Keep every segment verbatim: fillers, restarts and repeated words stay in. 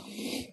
Mm-hmm. Mm-hmm.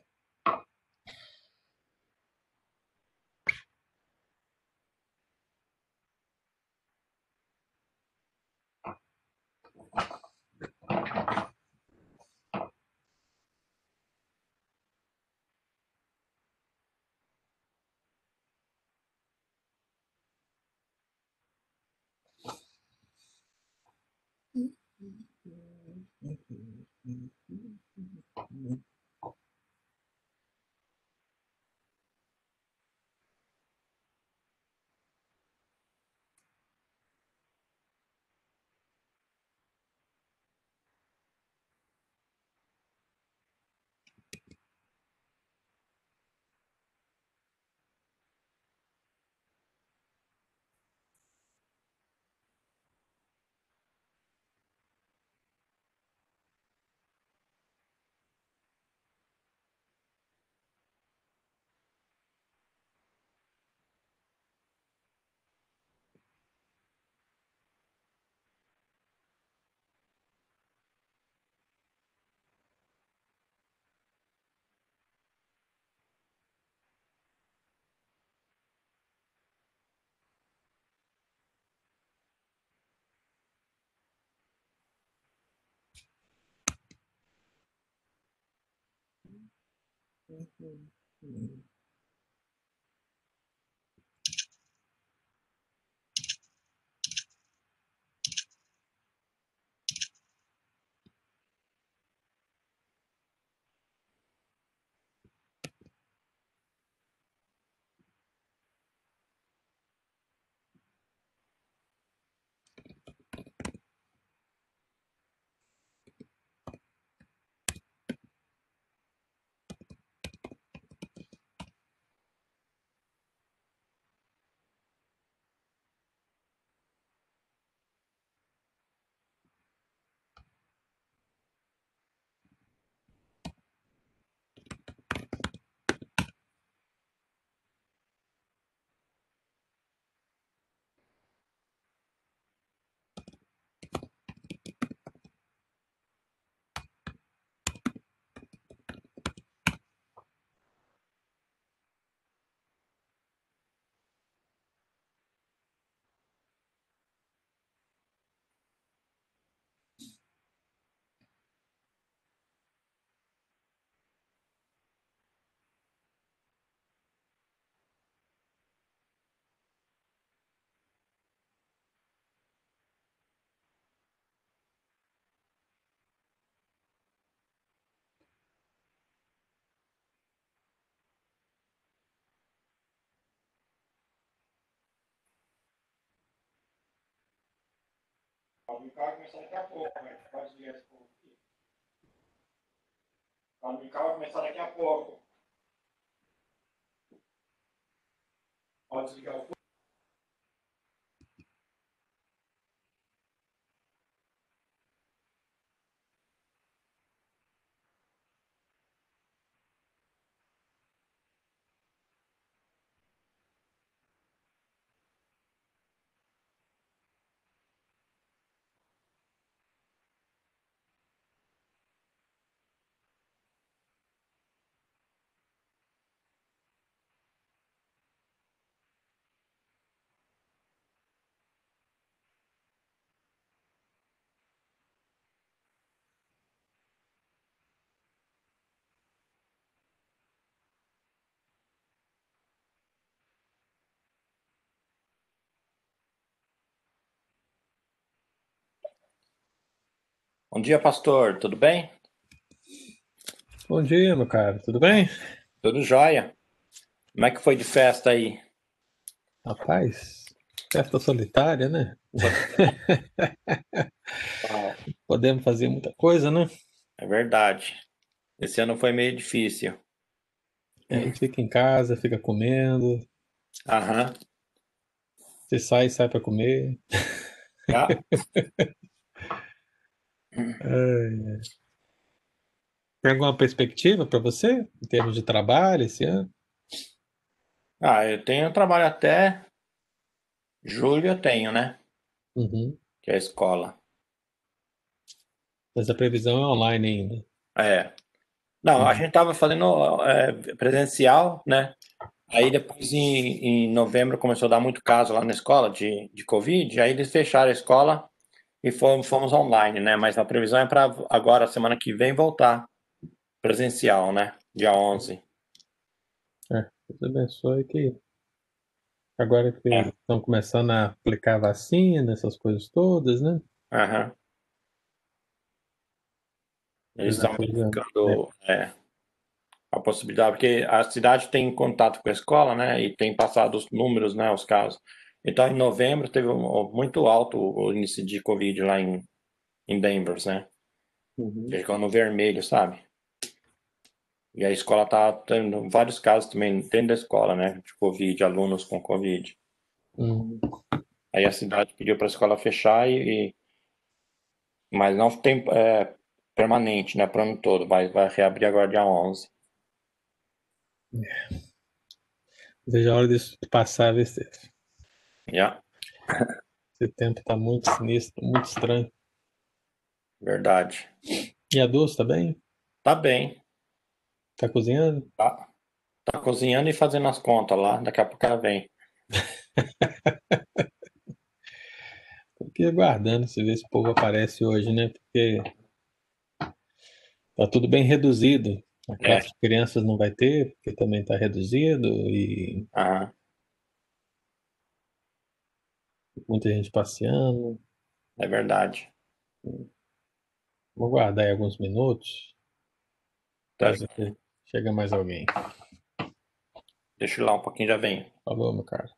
O carro começar daqui a pouco, né? Pode ligar esse pouco aqui. O carro vai começar daqui a pouco. Pode desligar o fogo. Bom dia, pastor. Tudo bem? Bom dia, meu caro. Tudo bem? Tudo jóia. Como é que foi de festa aí? Rapaz, festa solitária, né? Podemos fazer muita coisa, né? É verdade. Esse ano foi meio difícil. A gente fica em casa, fica comendo. Aham. Você sai, sai para comer. Ah. Tem alguma perspectiva para você em termos de trabalho esse ano? Ah, eu tenho trabalho até julho, eu tenho, né? Uhum. Que é a escola. Mas a previsão é online ainda. É. Não, a gente estava fazendo é, presencial, né? Aí depois em, em novembro começou a dar muito caso lá na escola de, de Covid, aí eles fecharam a escola e fomos, fomos online, né? Mas a previsão é para agora, semana que vem, voltar presencial, né? Dia onze. É, Deus abençoe que agora que é. estão começando a aplicar vacina, essas coisas todas, né? Aham. Eles estão aplicando é. é, a possibilidade, porque a cidade tem contato com a escola, né? E tem passado os números, né? Os casos. Então, em novembro, teve um, muito alto o índice de Covid lá em, em Denver, né? Uhum. Ficou no vermelho, sabe? E a escola tá tendo vários casos também dentro da escola, né? De Covid, alunos com Covid. Uhum. Aí a cidade pediu para a escola fechar e... e... mas não tem... É... permanente, né, para o ano todo. Vai, vai reabrir agora dia onze. É. Veja a hora disso passar, ver se... Yeah. Esse tempo tá muito sinistro, muito estranho. Verdade. E a Dulce, tá bem? Tá bem. Tá cozinhando? Tá. Tá cozinhando e fazendo as contas lá. Daqui a pouco ela vem. Tô aqui aguardando se vê se o povo aparece hoje, né? Porque... tá tudo bem reduzido. A classe é. de crianças não vai ter, porque também tá reduzido e... Aham. Muita gente passeando. É verdade. Vou aguardar aí alguns minutos. Tá. Chega mais alguém. Deixa eu ir lá um pouquinho, já vem. Falou, meu cara.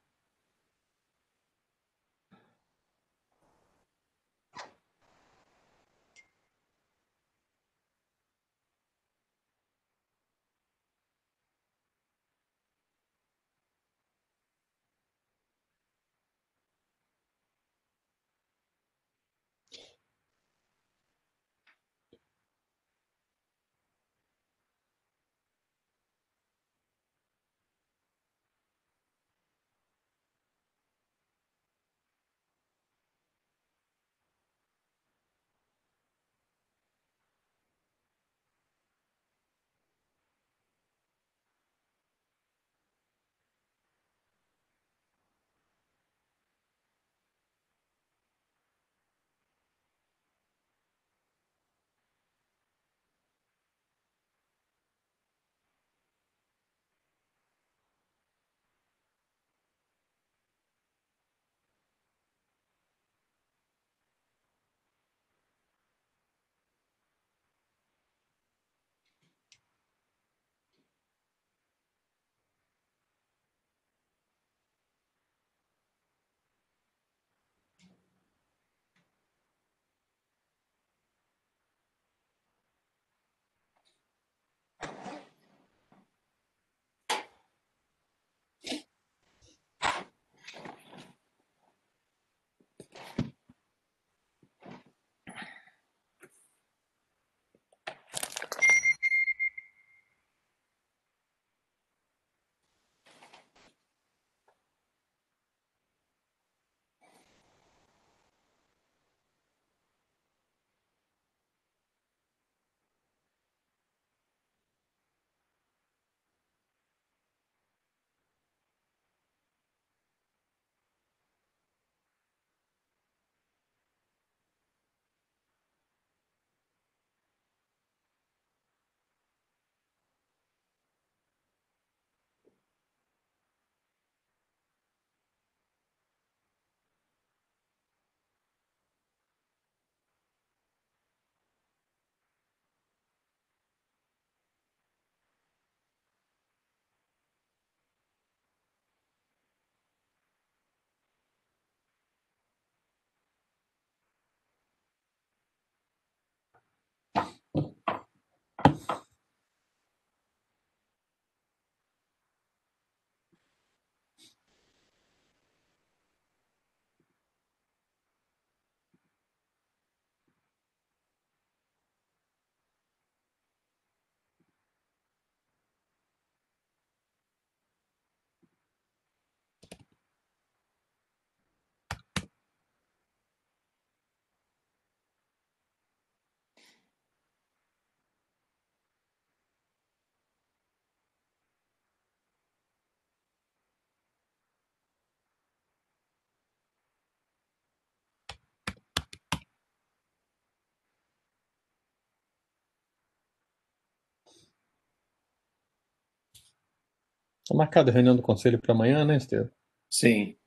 Está marcada a reunião do conselho para amanhã, né, Estevam? Sim.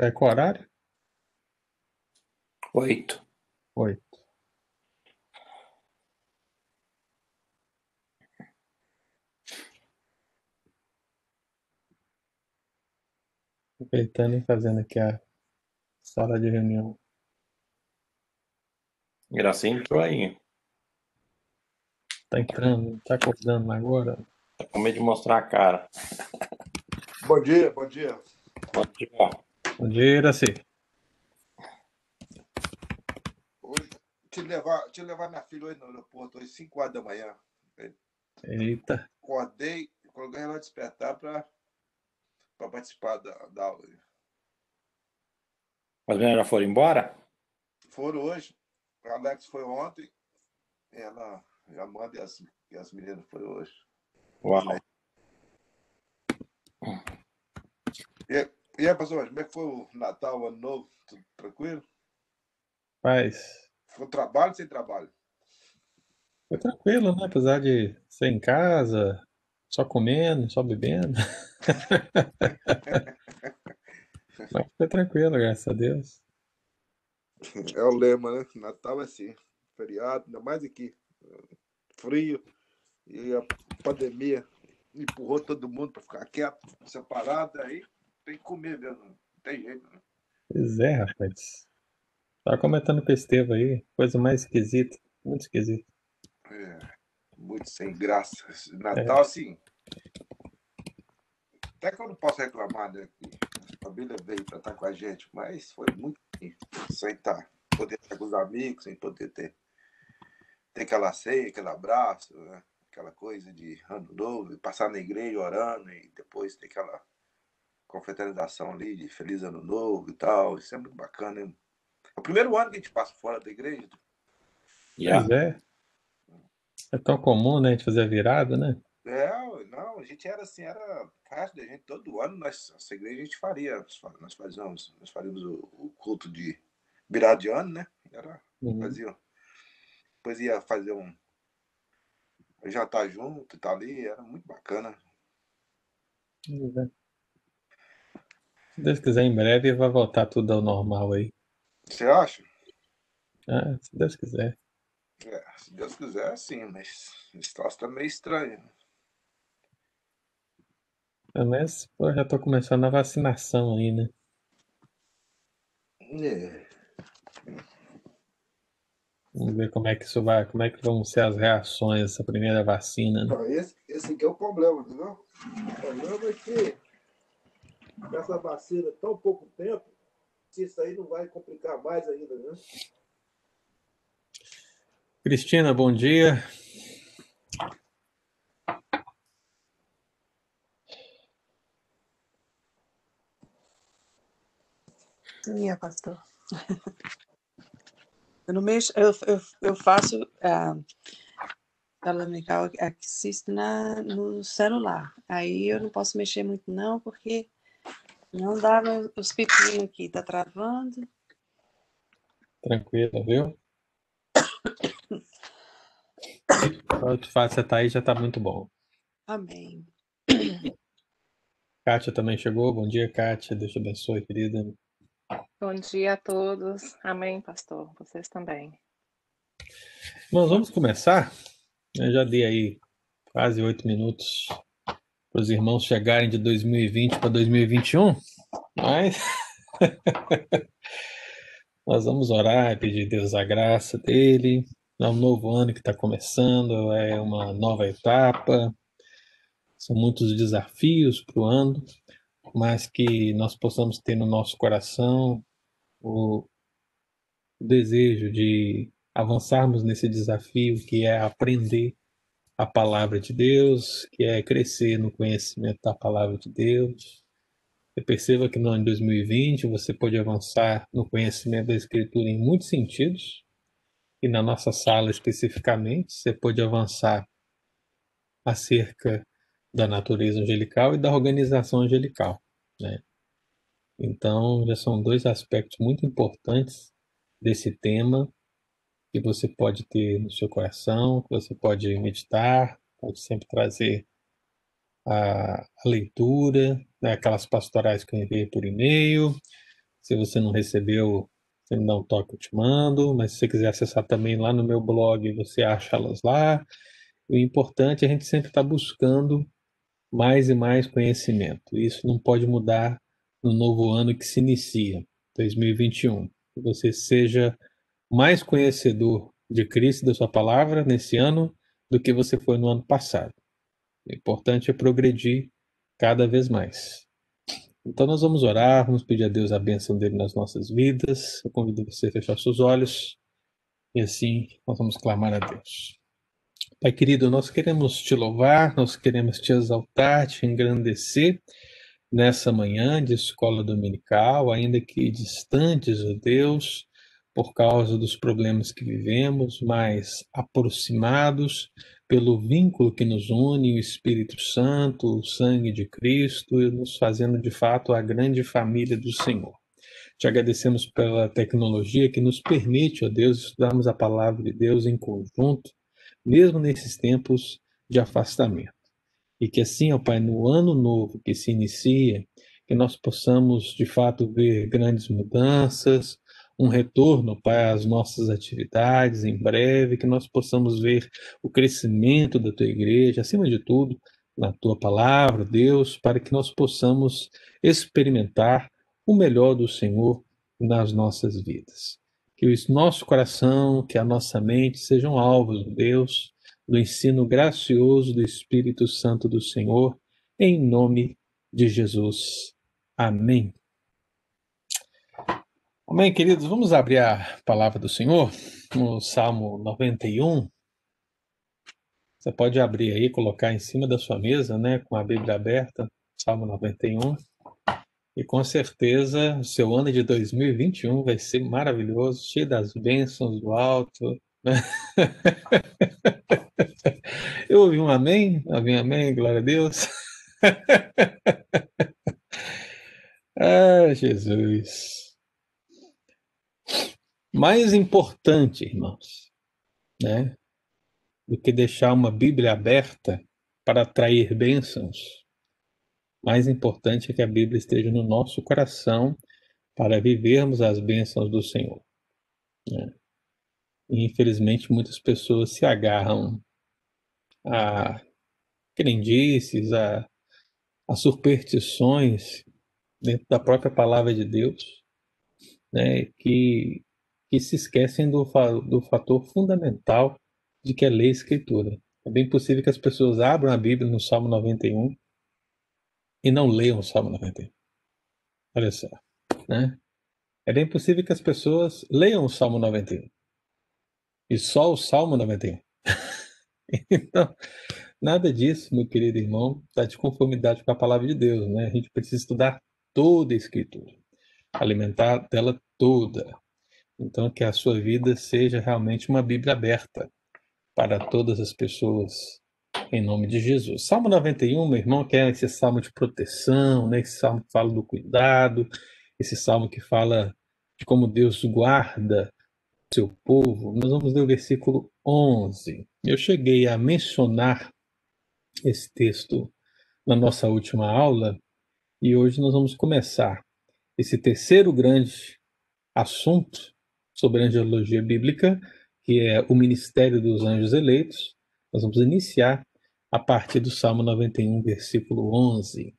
É qual horário? Oito. Oito. Aproveitando e fazendo aqui a sala de reunião. Gracinha entrou aí. Tá entrando, tá acordando agora. Tá com medo de mostrar a cara. Bom dia, bom dia. Bom dia. Bom dia, Iraci. Hoje, te levar, te levar minha filha hoje no aeroporto, hoje cinco horas da manhã. Eita. Acordei, coloquei ela despertar para... para participar da, da aula. Mas já foram embora? Foram hoje. A Alex foi ontem. Ela, a Amanda e as, e as meninas foram hoje. Uau. E, e aí, pessoal, como é que foi o Natal, Ano Novo? Tudo tranquilo? Mas... Foi trabalho ou sem trabalho? Foi tranquilo, né? Apesar de ser em casa... Só comendo, só bebendo. Mas foi tranquilo, graças a Deus. É o lema, né? Natal é assim. Feriado, ainda mais aqui. Frio. E a pandemia empurrou todo mundo para ficar quieto, separado. Aí tem que comer mesmo. Não tem jeito, né? Pois é, rapaz. Estava comentando com o Estevam aí. Coisa mais esquisita. Muito esquisita. É. Muito sem graça. Natal, é. Assim, até que eu não posso reclamar, né? A família veio para estar com a gente, mas foi muito sem estar, poder estar com os amigos, sem poder ter, ter aquela ceia, aquele abraço, né? Aquela coisa de ano novo, passar na igreja orando e depois ter aquela confraternização ali de feliz ano novo e tal. Isso é muito bacana, né? É o primeiro ano que a gente passa fora da igreja. Yeah. Pois é. É tão comum, né, a gente fazer a virada, né? É, não, a gente era assim, era resto da gente, todo ano, nós, essa igreja a gente faria, nós fazíamos, nós faríamos o, o culto de virada de ano, né? Era, uhum. Fazia, depois ia fazer um jantar junto e tal, ali, era muito bacana. Uhum. Se Deus quiser, em breve vai voltar tudo ao normal aí. Você acha? Ah, se Deus quiser. É, se Deus quiser, sim, mas esse troço tá meio estranho. Mas eu já tô começando a vacinação aí, né? É. Vamos ver como é que isso vai, como é que vão ser as reações dessa primeira vacina, né? Não, esse, esse aqui é o problema, entendeu? O problema é que essa vacina tão pouco tempo, se isso aí não vai complicar mais ainda, né? Cristina, bom dia. Minha pastor. Eu, não mexo, eu, eu, eu faço uh, a dominical que assisto na, no celular. Aí eu não posso mexer muito não, porque não dá os pepinhos aqui, tá travando. Tranquilo, viu? O fato você tá aí já tá muito bom. Amém. Kátia também chegou. Bom dia, Kátia. Deus te abençoe, querida. Bom dia a todos. Amém, pastor. Vocês também. Nós vamos começar. Eu já dei aí quase oito minutos para os irmãos chegarem de dois mil e vinte para dois mil e vinte e um, mas... Nós vamos orar e pedir a Deus a graça dele. É um novo ano que está começando, é uma nova etapa. São muitos desafios para o ano, mas que nós possamos ter no nosso coração o desejo de avançarmos nesse desafio que é aprender a palavra de Deus, que é crescer no conhecimento da palavra de Deus. Você perceba que no ano de dois mil e vinte você pode avançar no conhecimento da Escritura em muitos sentidos, e na nossa sala especificamente você pode avançar acerca da natureza angelical e da organização angelical, né? Então já são dois aspectos muito importantes desse tema que você pode ter no seu coração, que você pode meditar, pode sempre trazer a, a leitura, né, aquelas pastorais que eu enviei por e-mail. Se você não recebeu, você me dá um toque, eu te mando. Mas se você quiser acessar também lá no meu blog, você acha elas lá. O importante é a gente sempre estar buscando mais e mais conhecimento. Isso não pode mudar no novo ano que se inicia, dois mil e vinte e um. Que você seja mais conhecedor de Cristo e da sua palavra nesse ano do que você foi no ano passado. O importante é progredir cada vez mais. Então nós vamos orar, vamos pedir a Deus a bênção dele nas nossas vidas. Eu convido você a fechar seus olhos e assim nós vamos clamar a Deus. Pai querido, nós queremos te louvar, nós queremos te exaltar, te engrandecer nessa manhã de escola dominical, ainda que distantes, ó Deus, por causa dos problemas que vivemos, mas aproximados pelo vínculo que nos une, o Espírito Santo, o sangue de Cristo, e nos fazendo de fato a grande família do Senhor. Te agradecemos pela tecnologia que nos permite, ó Deus, estudarmos a palavra de Deus em conjunto, mesmo nesses tempos de afastamento. E que assim, ó Pai, no ano novo que se inicia, que nós possamos de fato ver grandes mudanças, um retorno para as nossas atividades em breve, que nós possamos ver o crescimento da Tua Igreja, acima de tudo, na Tua Palavra, Deus, para que nós possamos experimentar o melhor do Senhor nas nossas vidas. Que o nosso coração, que a nossa mente sejam alvos, Deus, do ensino gracioso do Espírito Santo do Senhor, em nome de Jesus. Amém. Amém, queridos, vamos abrir a palavra do Senhor no Salmo noventa e um. Você pode abrir aí, colocar em cima da sua mesa, né, com a Bíblia aberta, Salmo noventa e um. E com certeza o seu ano de dois mil e vinte e um vai ser maravilhoso, cheio das bênçãos do alto, né? Eu ouvi um amém, ouvi um amém, glória a Deus. Ah, Jesus. Mais importante, irmãos, né, do que deixar uma Bíblia aberta para atrair bênçãos, mais importante é que a Bíblia esteja no nosso coração para vivermos as bênçãos do Senhor, né? E, infelizmente, muitas pessoas se agarram a crendices, a, a superstições dentro da própria palavra de Deus, né, que... que se esquecem do, do fator fundamental de que é ler a Escritura. É bem possível que as pessoas abram a Bíblia no Salmo noventa e um e não leiam o Salmo noventa e um. Olha só, né? É bem possível que as pessoas leiam o Salmo noventa e um e só o Salmo noventa e um. Então, nada disso, meu querido irmão, está de conformidade com a palavra de Deus, né? A gente precisa estudar toda a Escritura, alimentar dela toda. Então, que a sua vida seja realmente uma Bíblia aberta para todas as pessoas, em nome de Jesus. Salmo noventa e um, meu irmão, que é esse salmo de proteção, né? Esse salmo que fala do cuidado, esse salmo que fala de como Deus guarda o seu povo. Nós vamos ler o versículo onze. Eu cheguei a mencionar esse texto na nossa última aula, e hoje nós vamos começar esse terceiro grande assunto sobre a angelologia bíblica, que é o ministério dos anjos eleitos. Nós vamos iniciar a partir do Salmo noventa e um, versículo onze.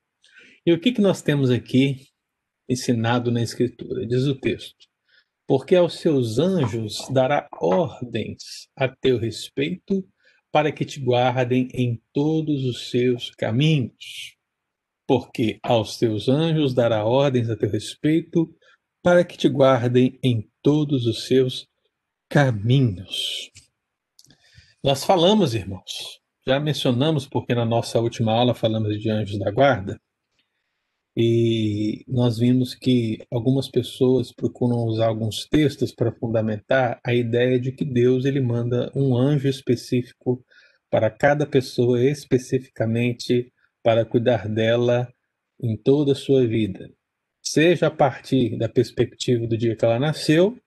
E o que, que nós temos aqui ensinado na Escritura? Diz o texto: porque aos seus anjos dará ordens a teu respeito, para que te guardem em todos os seus caminhos. Porque aos teus anjos dará ordens a teu respeito, para que te guardem em todos os seus caminhos. Nós falamos, irmãos, já mencionamos, porque na nossa última aula falamos de anjos da guarda, e nós vimos que algumas pessoas procuram usar alguns textos para fundamentar a ideia de que Deus ele manda um anjo específico para cada pessoa, especificamente para cuidar dela em toda a sua vida. Seja a partir da perspectiva do dia que ela nasceu,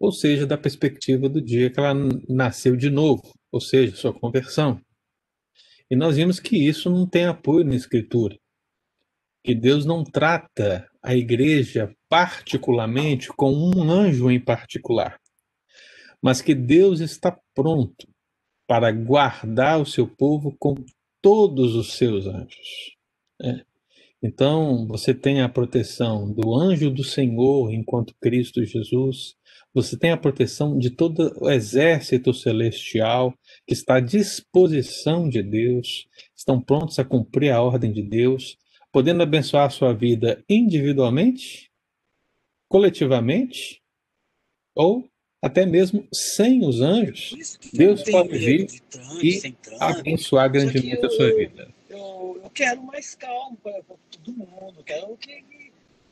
ou seja, da perspectiva do dia que ela nasceu de novo, ou seja, sua conversão. E nós vimos que isso não tem apoio na Escritura. Que Deus não trata a igreja particularmente com um anjo em particular, mas que Deus está pronto para guardar o seu povo com todos os seus anjos. É. Então, você tem a proteção do anjo do Senhor enquanto Cristo Jesus, você tem a proteção de todo o exército celestial que está à disposição de Deus, estão prontos a cumprir a ordem de Deus, podendo abençoar a sua vida individualmente, coletivamente, ou até mesmo sem os anjos. Deus pode vir e abençoar grandemente a sua vida. Eu, eu quero mais calma para todo mundo, eu quero que,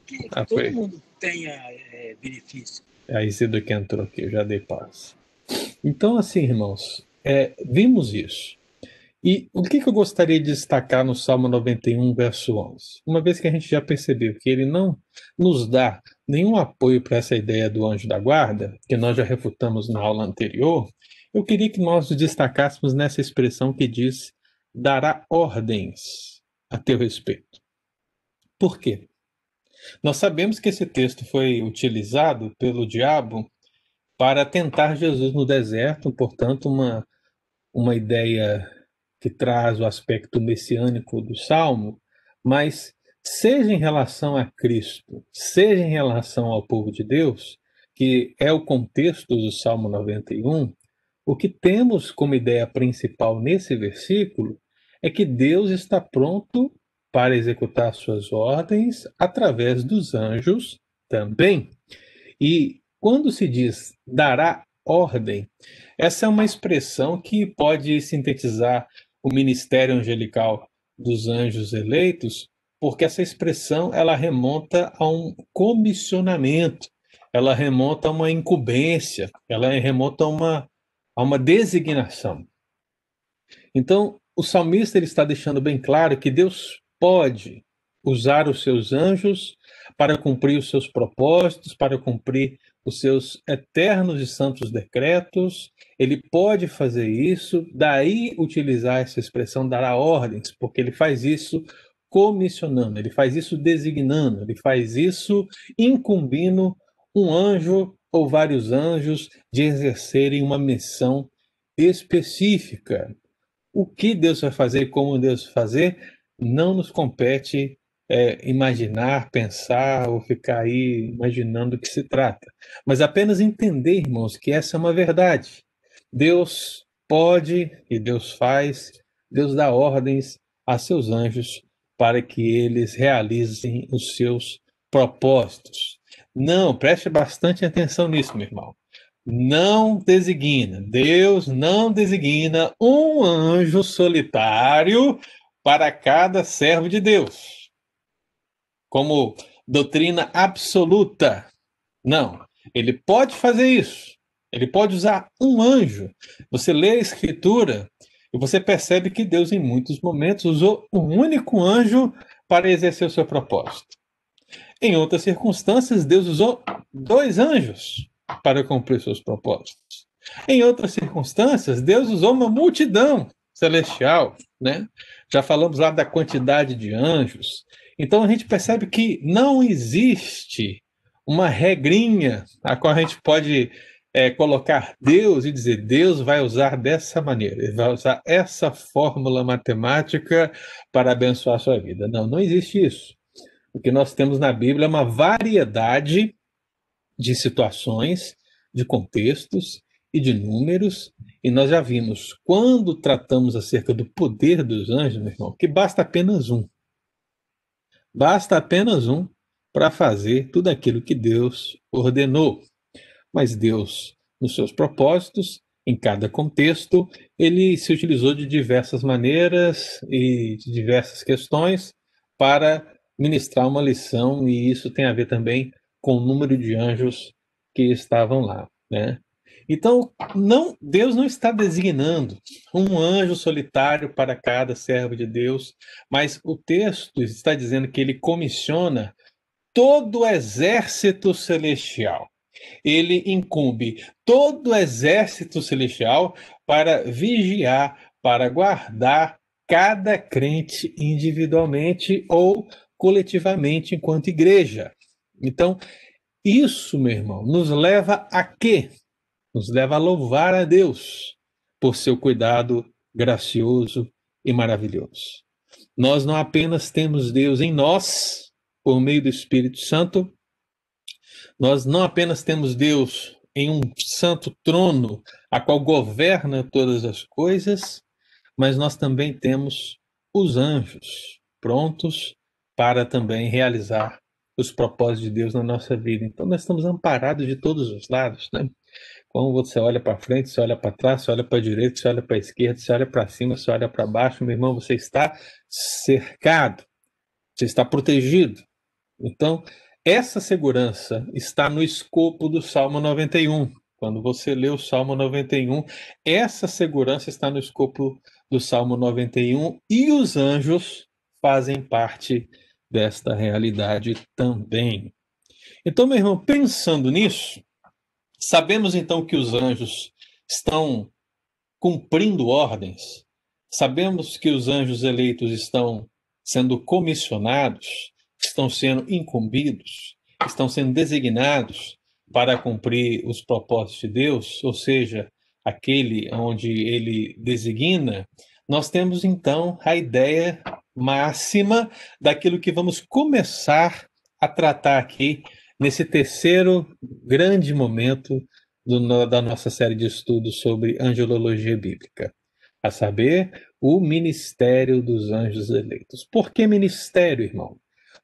que, que ah, todo foi. mundo tenha é, benefício. A Isidro que entrou aqui, eu já dei pausa. Então, assim, irmãos, é, vimos isso. E o que, que eu gostaria de destacar no Salmo noventa e um, verso onze? Uma vez que a gente já percebeu que ele não nos dá nenhum apoio para essa ideia do anjo da guarda, que nós já refutamos na aula anterior, eu queria que nós destacássemos nessa expressão que diz: dará ordens a teu respeito. Por quê? Nós sabemos que esse texto foi utilizado pelo diabo para tentar Jesus no deserto, portanto, uma, uma ideia que traz o aspecto messiânico do Salmo, mas seja em relação a Cristo, seja em relação ao povo de Deus, que é o contexto do Salmo noventa e um, o que temos como ideia principal nesse versículo é que Deus está pronto para executar suas ordens através dos anjos também. E quando se diz dará ordem, essa é uma expressão que pode sintetizar o ministério angelical dos anjos eleitos, porque essa expressão ela remonta a um comissionamento, ela remonta a uma incumbência, ela remonta a uma, a uma designação. Então, o salmista ele está deixando bem claro que Deus pode usar os seus anjos para cumprir os seus propósitos, para cumprir os seus eternos e santos decretos. Ele pode fazer isso, daí utilizar essa expressão dará ordens, porque ele faz isso comissionando, ele faz isso designando, ele faz isso incumbindo um anjo ou vários anjos de exercerem uma missão específica. O que Deus vai fazer e como Deus vai fazer não nos compete é, imaginar, pensar ou ficar aí imaginando o que se trata. Mas apenas entender, irmãos, que essa é uma verdade. Deus pode e Deus faz, Deus dá ordens a seus anjos para que eles realizem os seus propósitos. Não, preste bastante atenção nisso, meu irmão. Não designa, Deus não designa um anjo solitário para cada servo de Deus, como doutrina absoluta. Não, ele pode fazer isso, ele pode usar um anjo. Você lê a Escritura e você percebe que Deus, em muitos momentos, usou um único anjo para exercer o seu propósito. Em outras circunstâncias, Deus usou dois anjos para cumprir seus propósitos. Em outras circunstâncias, Deus usou uma multidão celestial, né? Já falamos lá da quantidade de anjos. Então a gente percebe que não existe uma regrinha a qual a gente pode é, colocar Deus e dizer Deus vai usar dessa maneira, ele vai usar essa fórmula matemática para abençoar a sua vida. Não, não existe isso. O que nós temos na Bíblia é uma variedade de situações, de contextos e de números. E nós já vimos, quando tratamos acerca do poder dos anjos, meu irmão, que basta apenas um. Basta apenas um para fazer tudo aquilo que Deus ordenou. Mas Deus, nos seus propósitos, em cada contexto, ele se utilizou de diversas maneiras e de diversas questões para ministrar uma lição, e isso tem a ver também com o número de anjos que estavam lá, né? Então, não, Deus não está designando um anjo solitário para cada servo de Deus, mas o texto está dizendo que ele comissiona todo o exército celestial. Ele incumbe todo o exército celestial para vigiar, para guardar cada crente individualmente ou coletivamente enquanto igreja. Então, isso, meu irmão, nos leva a quê? Nos leva a louvar a Deus por seu cuidado gracioso e maravilhoso. Nós não apenas temos Deus em nós, por meio do Espírito Santo, nós não apenas temos Deus em um santo trono, a qual governa todas as coisas, mas nós também temos os anjos prontos para também realizar os propósitos de Deus na nossa vida. Então, nós estamos amparados de todos os lados, né? Quando você olha para frente, você olha para trás, você olha para a direita, você olha para a esquerda, você olha para cima, você olha para baixo, meu irmão, você está cercado, você está protegido. Então, essa segurança está no escopo do Salmo noventa e um. Quando você lê o Salmo noventa e um, essa segurança está no escopo do Salmo noventa e um e os anjos fazem parte desta realidade também. Então, meu irmão, pensando nisso, sabemos então que os anjos estão cumprindo ordens, sabemos que os anjos eleitos estão sendo comissionados, estão sendo incumbidos, estão sendo designados para cumprir os propósitos de Deus, ou seja, aquele onde ele designa. Nós temos então a ideia máxima daquilo que vamos começar a tratar aqui nesse terceiro grande momento do, da nossa série de estudos sobre angelologia bíblica, a saber, o ministério dos anjos eleitos. Por que ministério, irmão?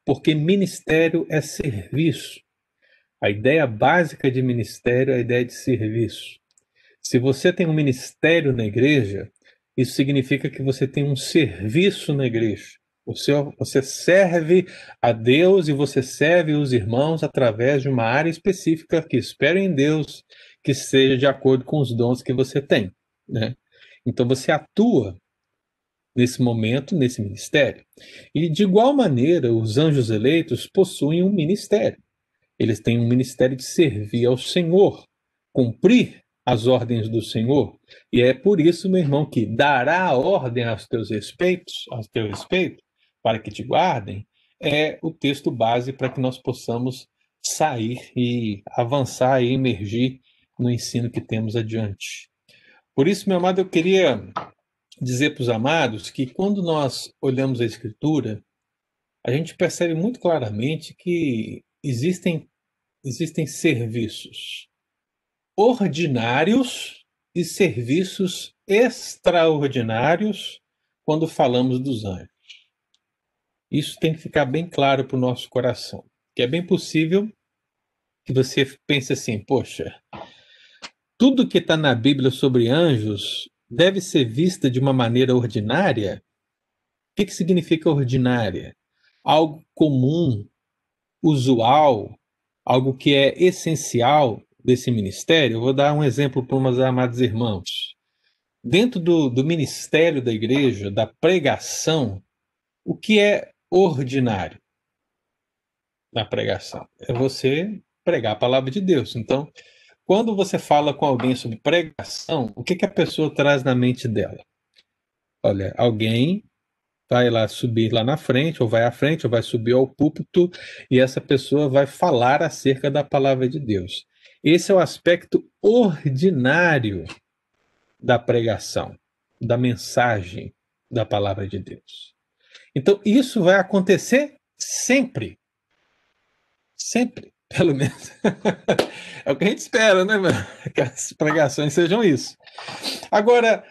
Porque ministério é serviço. A ideia básica de ministério é a ideia de serviço. Se você tem um ministério na igreja, isso significa que você tem um serviço na igreja. Você, você serve a Deus e você serve os irmãos através de uma área específica que espera em Deus que seja de acordo com os dons que você tem, né? Então você atua nesse momento, nesse ministério. E de igual maneira, os anjos eleitos possuem um ministério. Eles têm um ministério de servir ao Senhor, cumprir as ordens do Senhor. E é por isso, meu irmão, que dará a ordem aos teus respeitos, aos teus respeitos, para que te guardem, é o texto base para que nós possamos sair e avançar e emergir no ensino que temos adiante. Por isso, meu amado, eu queria dizer para os amados que quando nós olhamos a Escritura, a gente percebe muito claramente que existem, existem serviços ordinários e serviços extraordinários quando falamos dos anjos. Isso tem que ficar bem claro para o nosso coração, que é bem possível que você pense assim, poxa, tudo que está na Bíblia sobre anjos deve ser vista de uma maneira ordinária? O que, que significa ordinária? Algo comum, usual, algo que é essencial desse ministério. Eu vou dar um exemplo para os amados irmãos. Dentro do, do ministério da igreja, da pregação, o que é ordinário na pregação? É você pregar a palavra de Deus. Então, quando você fala com alguém sobre pregação, o que, que a pessoa traz na mente dela? Olha, alguém vai lá subir lá na frente, ou vai à frente, ou vai subir ao púlpito, e essa pessoa vai falar acerca da palavra de Deus. Esse é o aspecto ordinário da pregação, da mensagem da palavra de Deus. Então, isso vai acontecer sempre. Sempre, pelo menos. É o que a gente espera, né, mano? Que as pregações sejam isso. Agora,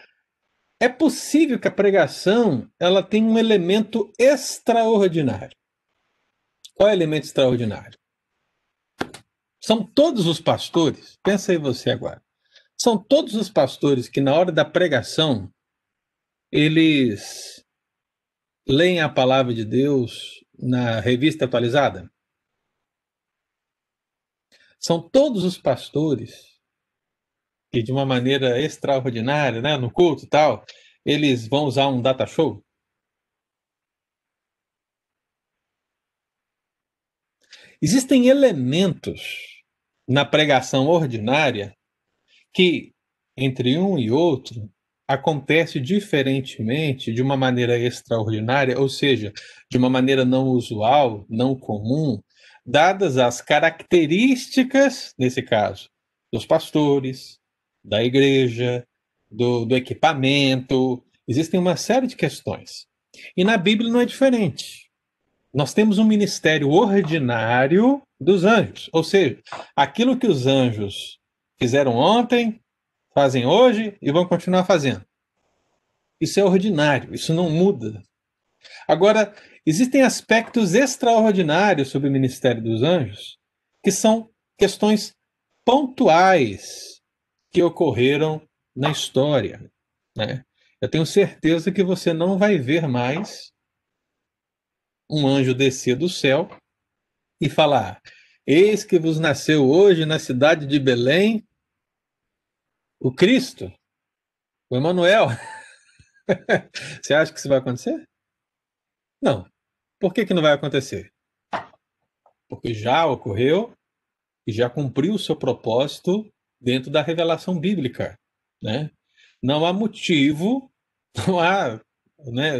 é possível que a pregação ela tenha um elemento extraordinário. Qual é o elemento extraordinário? São todos os pastores, pensa aí você agora, são todos os pastores que na hora da pregação, eles leem a palavra de Deus na revista atualizada? São todos os pastores que de uma maneira extraordinária, né, no culto e tal, eles vão usar um data show? Existem elementos na pregação ordinária que, entre um e outro, acontece diferentemente, de uma maneira extraordinária, ou seja, de uma maneira não usual, não comum, dadas as características, nesse caso, dos pastores, da igreja, do, do equipamento. Existem uma série de questões. E na Bíblia não é diferente. Nós temos um ministério ordinário dos anjos, ou seja, aquilo que os anjos fizeram ontem, fazem hoje e vão continuar fazendo. Isso é ordinário, isso não muda. Agora, existem aspectos extraordinários sobre o ministério dos anjos, que são questões pontuais que ocorreram na história, né? Eu tenho certeza que você não vai ver mais um anjo descer do céu e falar: eis que vos nasceu hoje na cidade de Belém o Cristo, o Emanuel. Você acha que isso vai acontecer? Não. Por que que não vai acontecer? Porque já ocorreu e já cumpriu o seu propósito dentro da revelação bíblica, né? Não há motivo, não há, né,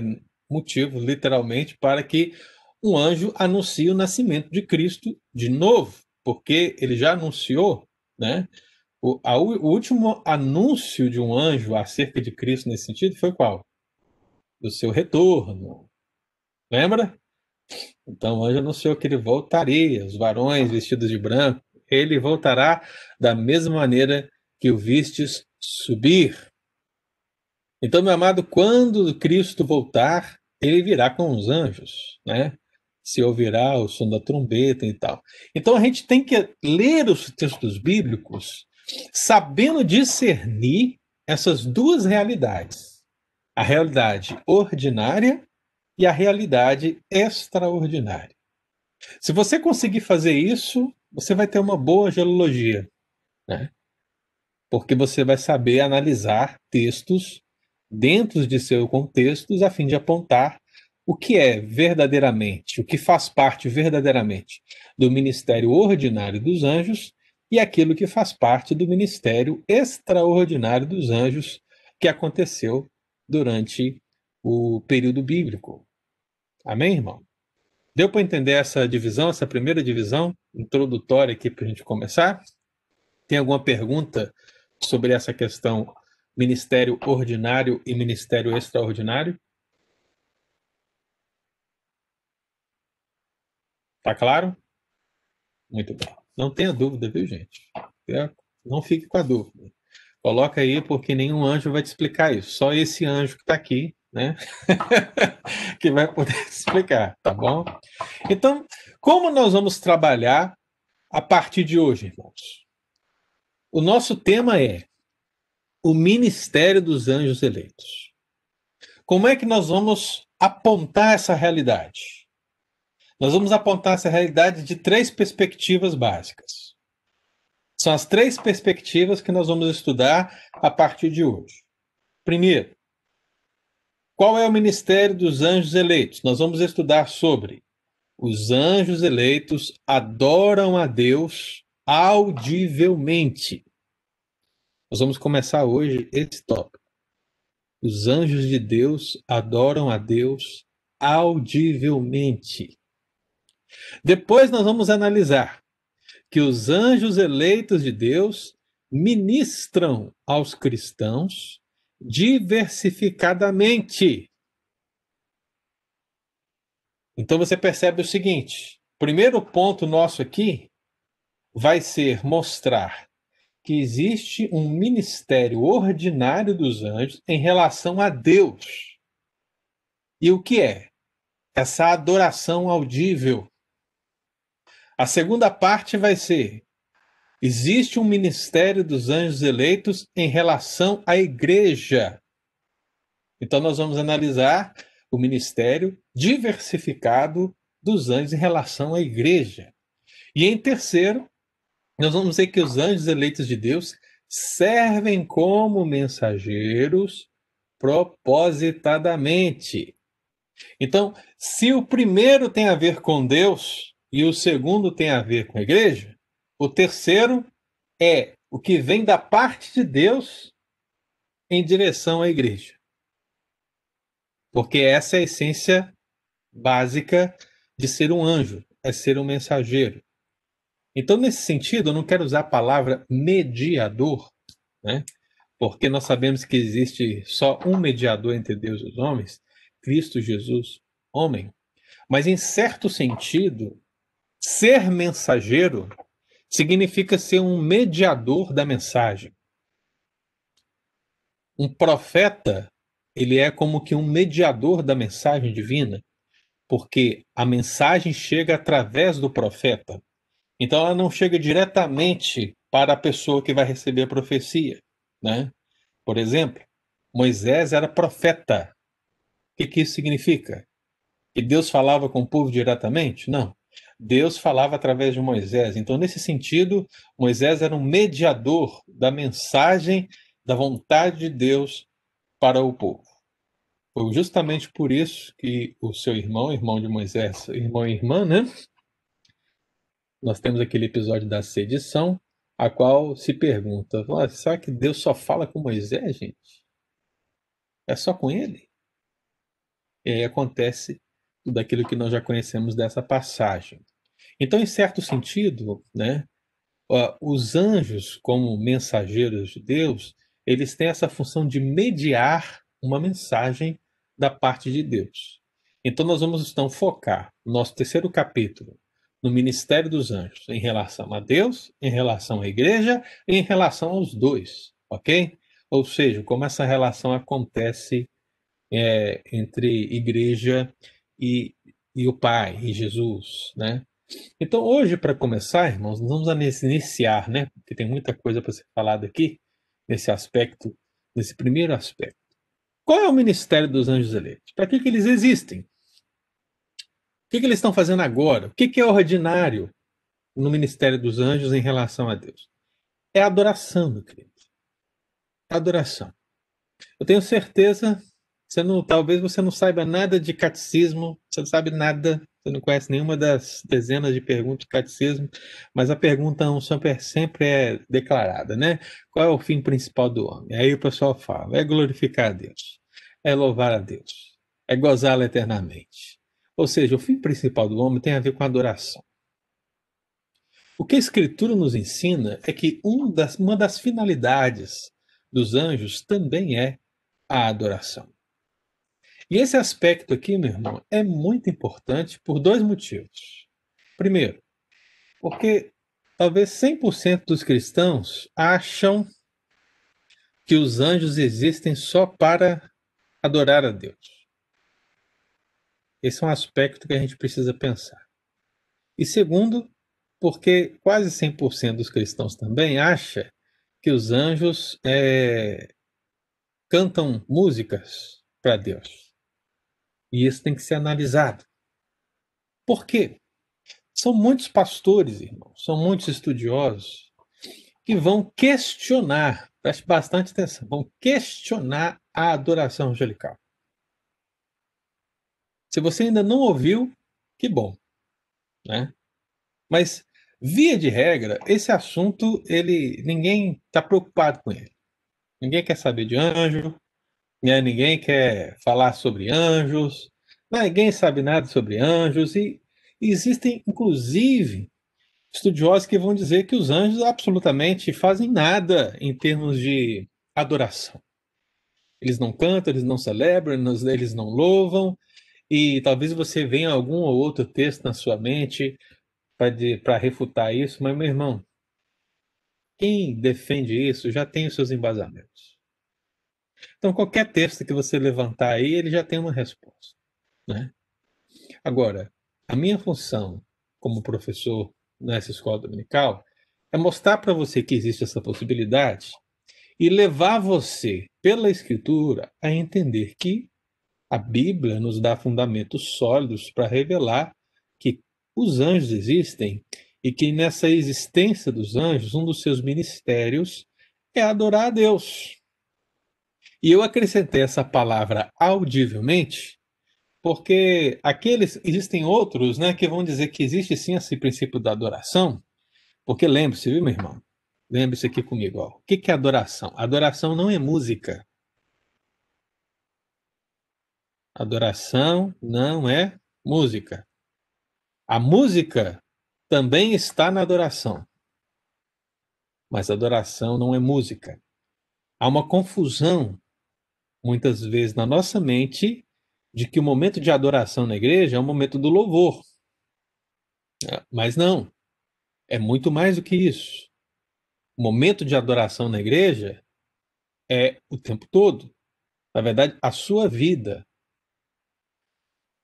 motivo, literalmente, para que um anjo anuncie o nascimento de Cristo de novo, porque ele já anunciou, né? O, a, o último anúncio de um anjo acerca de Cristo nesse sentido foi qual? Do seu retorno. Lembra? Então o anjo anunciou que ele voltaria, os varões vestidos de branco, ele voltará da mesma maneira que o vistes subir. Então, meu amado, quando Cristo voltar, ele virá com os anjos, né? Se ouvirá o som da trombeta e tal. Então a gente tem que ler os textos bíblicos sabendo discernir essas duas realidades, a realidade ordinária e a realidade extraordinária. Se você conseguir fazer isso, você vai ter uma boa genealogia, né? Porque você vai saber analisar textos dentro de seu contexto a fim de apontar o que é verdadeiramente, o que faz parte verdadeiramente do ministério ordinário dos anjos e aquilo que faz parte do ministério extraordinário dos anjos que aconteceu durante o período bíblico. Amém, irmão? Deu para entender essa divisão, essa primeira divisão introdutória aqui para a gente começar? Tem alguma pergunta sobre essa questão ministério ordinário e ministério extraordinário? Tá claro? Muito bom. Não tenha dúvida, viu, gente? Não fique com a dúvida. Coloca aí, porque nenhum anjo vai te explicar isso. Só esse anjo que está aqui, né? que vai poder te explicar, tá bom? Então, como nós vamos trabalhar a partir de hoje, irmãos? O nosso tema é o ministério dos anjos eleitos. Como é que nós vamos apontar essa realidade? Nós vamos apontar essa realidade de três perspectivas básicas. São as três perspectivas que nós vamos estudar a partir de hoje. Primeiro, qual é o ministério dos anjos eleitos? Nós vamos estudar sobre os anjos eleitos adoram a Deus audivelmente. Nós vamos começar hoje esse tópico. Os anjos de Deus adoram a Deus audivelmente. Depois nós vamos analisar que os anjos eleitos de Deus ministram aos cristãos diversificadamente. Então você percebe o seguinte: primeiro ponto nosso aqui vai ser mostrar que existe um ministério ordinário dos anjos em relação a Deus. E o que é? Essa adoração audível. A segunda parte vai ser: existe um ministério dos anjos eleitos em relação à igreja. Então nós vamos analisar o ministério diversificado dos anjos em relação à igreja. E em terceiro, nós vamos ver que os anjos eleitos de Deus servem como mensageiros propositadamente. Então, se o primeiro tem a ver com Deus e o segundo tem a ver com a igreja, o terceiro é o que vem da parte de Deus em direção à igreja. Porque essa é a essência básica de ser um anjo, é ser um mensageiro. Então, nesse sentido, eu não quero usar a palavra mediador, né? Porque nós sabemos que existe só um mediador entre Deus e os homens, Cristo Jesus, homem. Mas, em certo sentido, ser mensageiro significa ser um mediador da mensagem. Um profeta, ele é como que um mediador da mensagem divina, porque a mensagem chega através do profeta. Então, ela não chega diretamente para a pessoa que vai receber a profecia, né? Por exemplo, Moisés era profeta. O que, que isso significa? Que Deus falava com o povo diretamente? Não. Deus falava através de Moisés. Então, nesse sentido, Moisés era um mediador da mensagem, da vontade de Deus para o povo. Foi justamente por isso que o seu irmão, irmão de Moisés, irmão e irmã, né? Nós temos aquele episódio da sedição, a qual se pergunta, ah, será que Deus só fala com Moisés, gente? É só com ele? E aí acontece tudo aquilo que nós já conhecemos dessa passagem. Então, em certo sentido, né, os anjos, como mensageiros de Deus, eles têm essa função de mediar uma mensagem da parte de Deus. Então, nós vamos então focar no nosso terceiro capítulo, no ministério dos anjos, em relação a Deus, em relação à igreja, e em relação aos dois, ok? Ou seja, como essa relação acontece é, entre igreja e, e o Pai, e Jesus, né? Então, hoje, para começar, irmãos, nós vamos iniciar, né? Porque tem muita coisa para ser falada aqui, nesse aspecto, nesse primeiro aspecto. Qual é o ministério dos anjos eleitos? Para que, que eles existem? O que, que eles estão fazendo agora? O que, que é ordinário no ministério dos anjos em relação a Deus? É a adoração, meu querido. Adoração. Eu tenho certeza, você não, talvez você não saiba nada de catecismo, você não sabe nada, você não conhece nenhuma das dezenas de perguntas do catecismo, mas a pergunta um sempre é declarada, né? Qual é o fim principal do homem? Aí o pessoal fala, é glorificar a Deus, é louvar a Deus, é gozá-lo eternamente. Ou seja, o fim principal do homem tem a ver com a adoração. O que a Escritura nos ensina é que um das, uma das finalidades dos anjos também é a adoração. E esse aspecto aqui, meu irmão, é muito importante por dois motivos. Primeiro, porque talvez cem por cento dos cristãos acham que os anjos existem só para adorar a Deus. Esse é um aspecto que a gente precisa pensar. E segundo, porque quase cem por cento dos cristãos também acham que os anjos é, cantam músicas para Deus. E isso tem que ser analisado. Por quê? São muitos pastores, irmãos, são muitos estudiosos que vão questionar, preste bastante atenção, vão questionar a adoração angelical. Se você ainda não ouviu, que bom, né? Mas, via de regra, esse assunto, ele, ninguém está preocupado com ele. Ninguém quer saber de anjo, né? Ninguém quer falar sobre anjos, ninguém sabe nada sobre anjos. E existem, inclusive, estudiosos que vão dizer que os anjos absolutamente fazem nada em termos de adoração. Eles não cantam, eles não celebram, eles não louvam. E talvez você venha algum ou outro texto na sua mente para refutar isso, mas, meu irmão, quem defende isso já tem os seus embasamentos. Então, qualquer texto que você levantar aí, ele já tem uma resposta, né? Agora, a minha função como professor nessa escola dominical é mostrar para você que existe essa possibilidade e levar você, pela Escritura, a entender que a Bíblia nos dá fundamentos sólidos para revelar que os anjos existem e que nessa existência dos anjos, um dos seus ministérios é adorar a Deus. E eu acrescentei essa palavra audivelmente, porque aqueles, existem outros, né, que vão dizer que existe sim esse princípio da adoração, porque lembre-se, viu, meu irmão? Lembre-se aqui comigo, ó. O que é adoração? Adoração não é música, Adoração não é música. A música também está na adoração. Mas adoração não é música. Há uma confusão, muitas vezes, na nossa mente, de que o momento de adoração na igreja é o momento do louvor. Mas não. É muito mais do que isso. O momento de adoração na igreja é o tempo todo. Na verdade, a sua vida,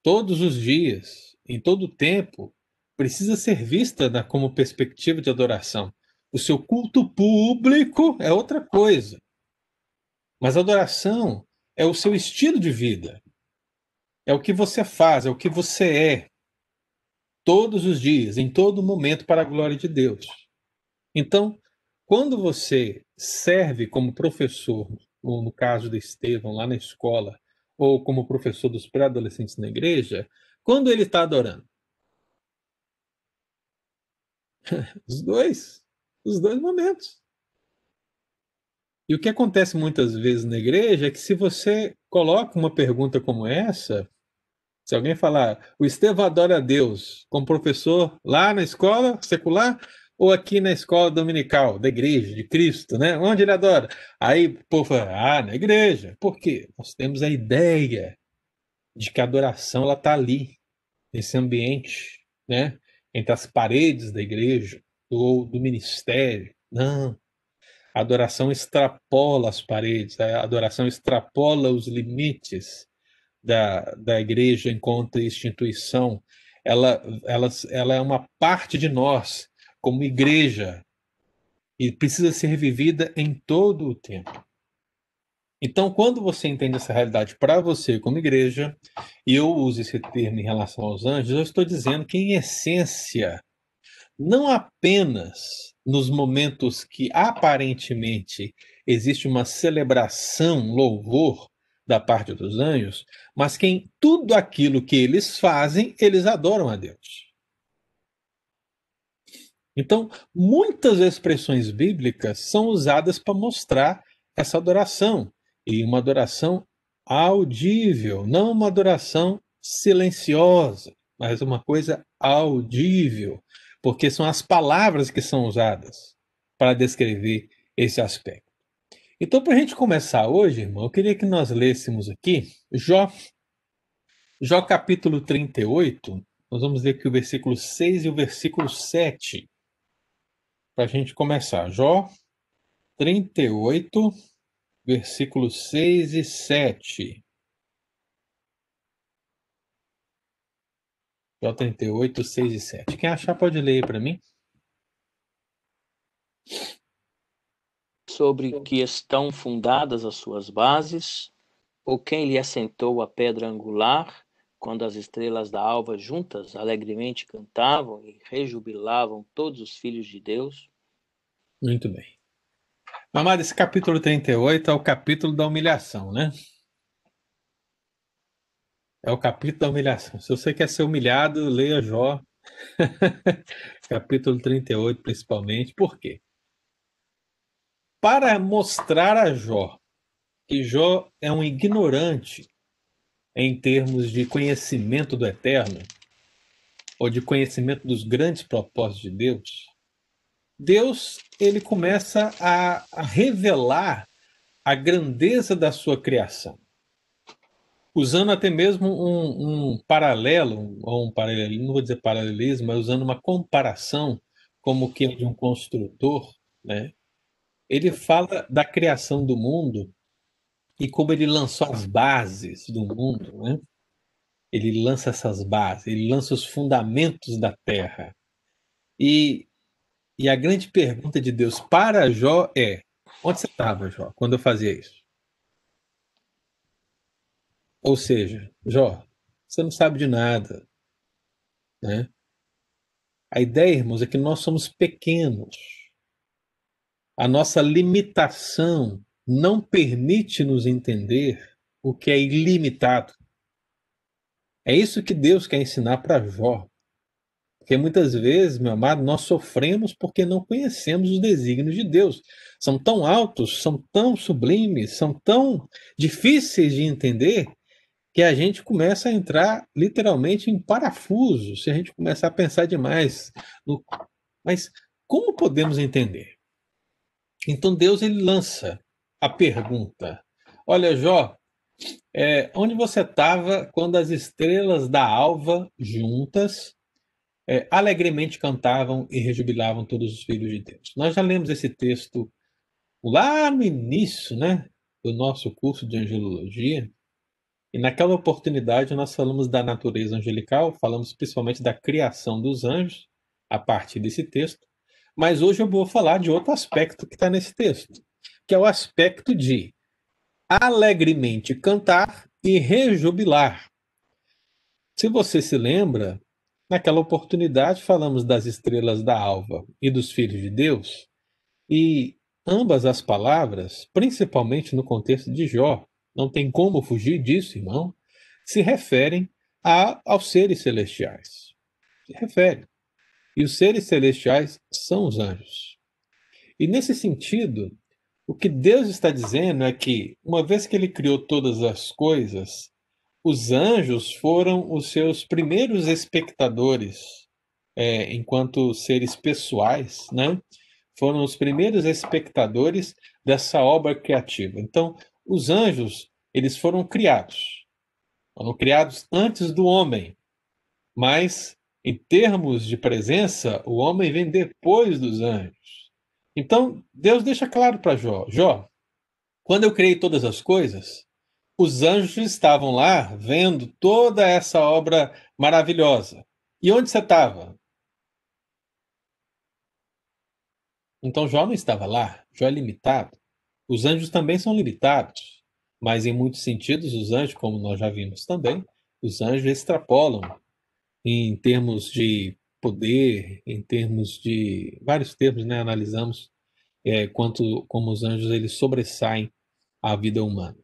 todos os dias, em todo o tempo, precisa ser vista da, como perspectiva de adoração. O seu culto público é outra coisa. Mas a adoração é o seu estilo de vida. É o que você faz, é o que você é. Todos os dias, em todo momento, para a glória de Deus. Então, quando você serve como professor, ou no caso de Estevão, lá na escola, ou como professor dos pré-adolescentes na igreja, quando ele está adorando? Os dois. Os dois momentos. E o que acontece muitas vezes na igreja é que se você coloca uma pergunta como essa, se alguém falar, o Estevão adora a Deus como professor lá na escola secular ou aqui na escola dominical, da igreja, de Cristo, né? Onde ele adora? Aí o povo fala, ah, na igreja. Por quê? Nós temos a ideia de que a adoração ela está ali, nesse ambiente, né? Entre as paredes da igreja, ou do, do ministério. Não. A adoração extrapola as paredes, a adoração extrapola os limites da, da igreja enquanto instituição. Ela, ela, ela é uma parte de nós, como igreja, e precisa ser vivida em todo o tempo. Então, quando você entende essa realidade para você como igreja, e eu uso esse termo em relação aos anjos, eu estou dizendo que, em essência, não apenas nos momentos que aparentemente existe uma celebração, louvor da parte dos anjos, mas que em tudo aquilo que eles fazem, eles adoram a Deus. Então, muitas expressões bíblicas são usadas para mostrar essa adoração, e uma adoração audível, não uma adoração silenciosa, mas uma coisa audível. Porque são as palavras que são usadas para descrever esse aspecto. Então, para a gente começar hoje, irmão, eu queria que nós lêssemos aqui Jó, Jó capítulo trinta e oito, nós vamos ler aqui o versículo seis e o versículo sete, para a gente começar. Jó trinta e oito, versículos seis e sete. Jó trinta e oito, seis e sete. Quem achar pode ler aí para mim. Sobre que estão fundadas as suas bases, ou quem lhe assentou a pedra angular, quando as estrelas da alva juntas alegremente cantavam e rejubilavam todos os filhos de Deus? Muito bem. Amado, esse capítulo trinta e oito é o capítulo da humilhação, né? É o capítulo da humilhação. Se você quer ser humilhado, leia Jó, capítulo trinta e oito principalmente. Por quê? Para mostrar a Jó que Jó é um ignorante em termos de conhecimento do eterno, ou de conhecimento dos grandes propósitos de Deus, Deus ele começa a, a revelar a grandeza da sua criação. Usando até mesmo um, um paralelo, ou um paralelismo, não vou dizer paralelismo, mas usando uma comparação como que de um construtor, né? Ele fala da criação do mundo e como ele lançou as bases do mundo, né? Ele lança essas bases, ele lança os fundamentos da terra. E, e a grande pergunta de Deus para Jó é, onde você estava, Jó, quando eu fazia isso? Ou seja, Jó, você não sabe de nada, né? A ideia, irmãos, é que nós somos pequenos. A nossa limitação não permite nos entender o que é ilimitado. É isso que Deus quer ensinar para Jó. Porque muitas vezes, meu amado, nós sofremos porque não conhecemos os desígnios de Deus. São tão altos, são tão sublimes, são tão difíceis de entender, que a gente começa a entrar literalmente em parafuso, se a gente começar a pensar demais. No... Mas como podemos entender? Então Deus ele lança a pergunta. Olha, Jó, é, onde você estava quando as estrelas da alva juntas é, alegremente cantavam e rejubilavam todos os filhos de Deus? Nós já lemos esse texto lá no início, né, do nosso curso de angelologia. E naquela oportunidade nós falamos da natureza angelical, falamos principalmente da criação dos anjos, a partir desse texto. Mas hoje eu vou falar de outro aspecto que está nesse texto, que é o aspecto de alegremente cantar e rejubilar. Se você se lembra, naquela oportunidade falamos das estrelas da alva e dos filhos de Deus, e ambas as palavras, principalmente no contexto de Jó, não tem como fugir disso, irmão, se referem a, aos seres celestiais. Se referem. E os seres celestiais são os anjos. E nesse sentido, o que Deus está dizendo é que, uma vez que ele criou todas as coisas, os anjos foram os seus primeiros espectadores, é, enquanto seres pessoais, né? Foram os primeiros espectadores dessa obra criativa. Então, os anjos, eles foram criados. Foram criados antes do homem. Mas, em termos de presença, o homem vem depois dos anjos. Então, Deus deixa claro para Jó. Jó, quando eu criei todas as coisas, os anjos estavam lá vendo toda essa obra maravilhosa. E onde você estava? Então, Jó não estava lá. Jó é limitado. Os anjos também são limitados, mas em muitos sentidos os anjos, como nós já vimos também, os anjos extrapolam em termos de poder, em termos de vários termos, né? Analisamos é, quanto como os anjos eles sobressaem à vida humana.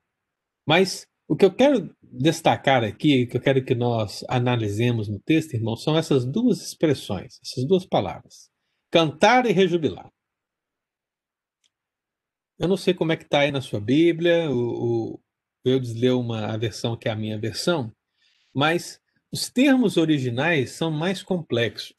Mas o que eu quero destacar aqui, o que eu quero que nós analisemos no texto, irmão, são essas duas expressões, essas duas palavras: cantar e rejubilar. Eu não sei como é que está aí na sua Bíblia, o, o, eu desleu uma a versão que é a minha versão, mas os termos originais são mais complexos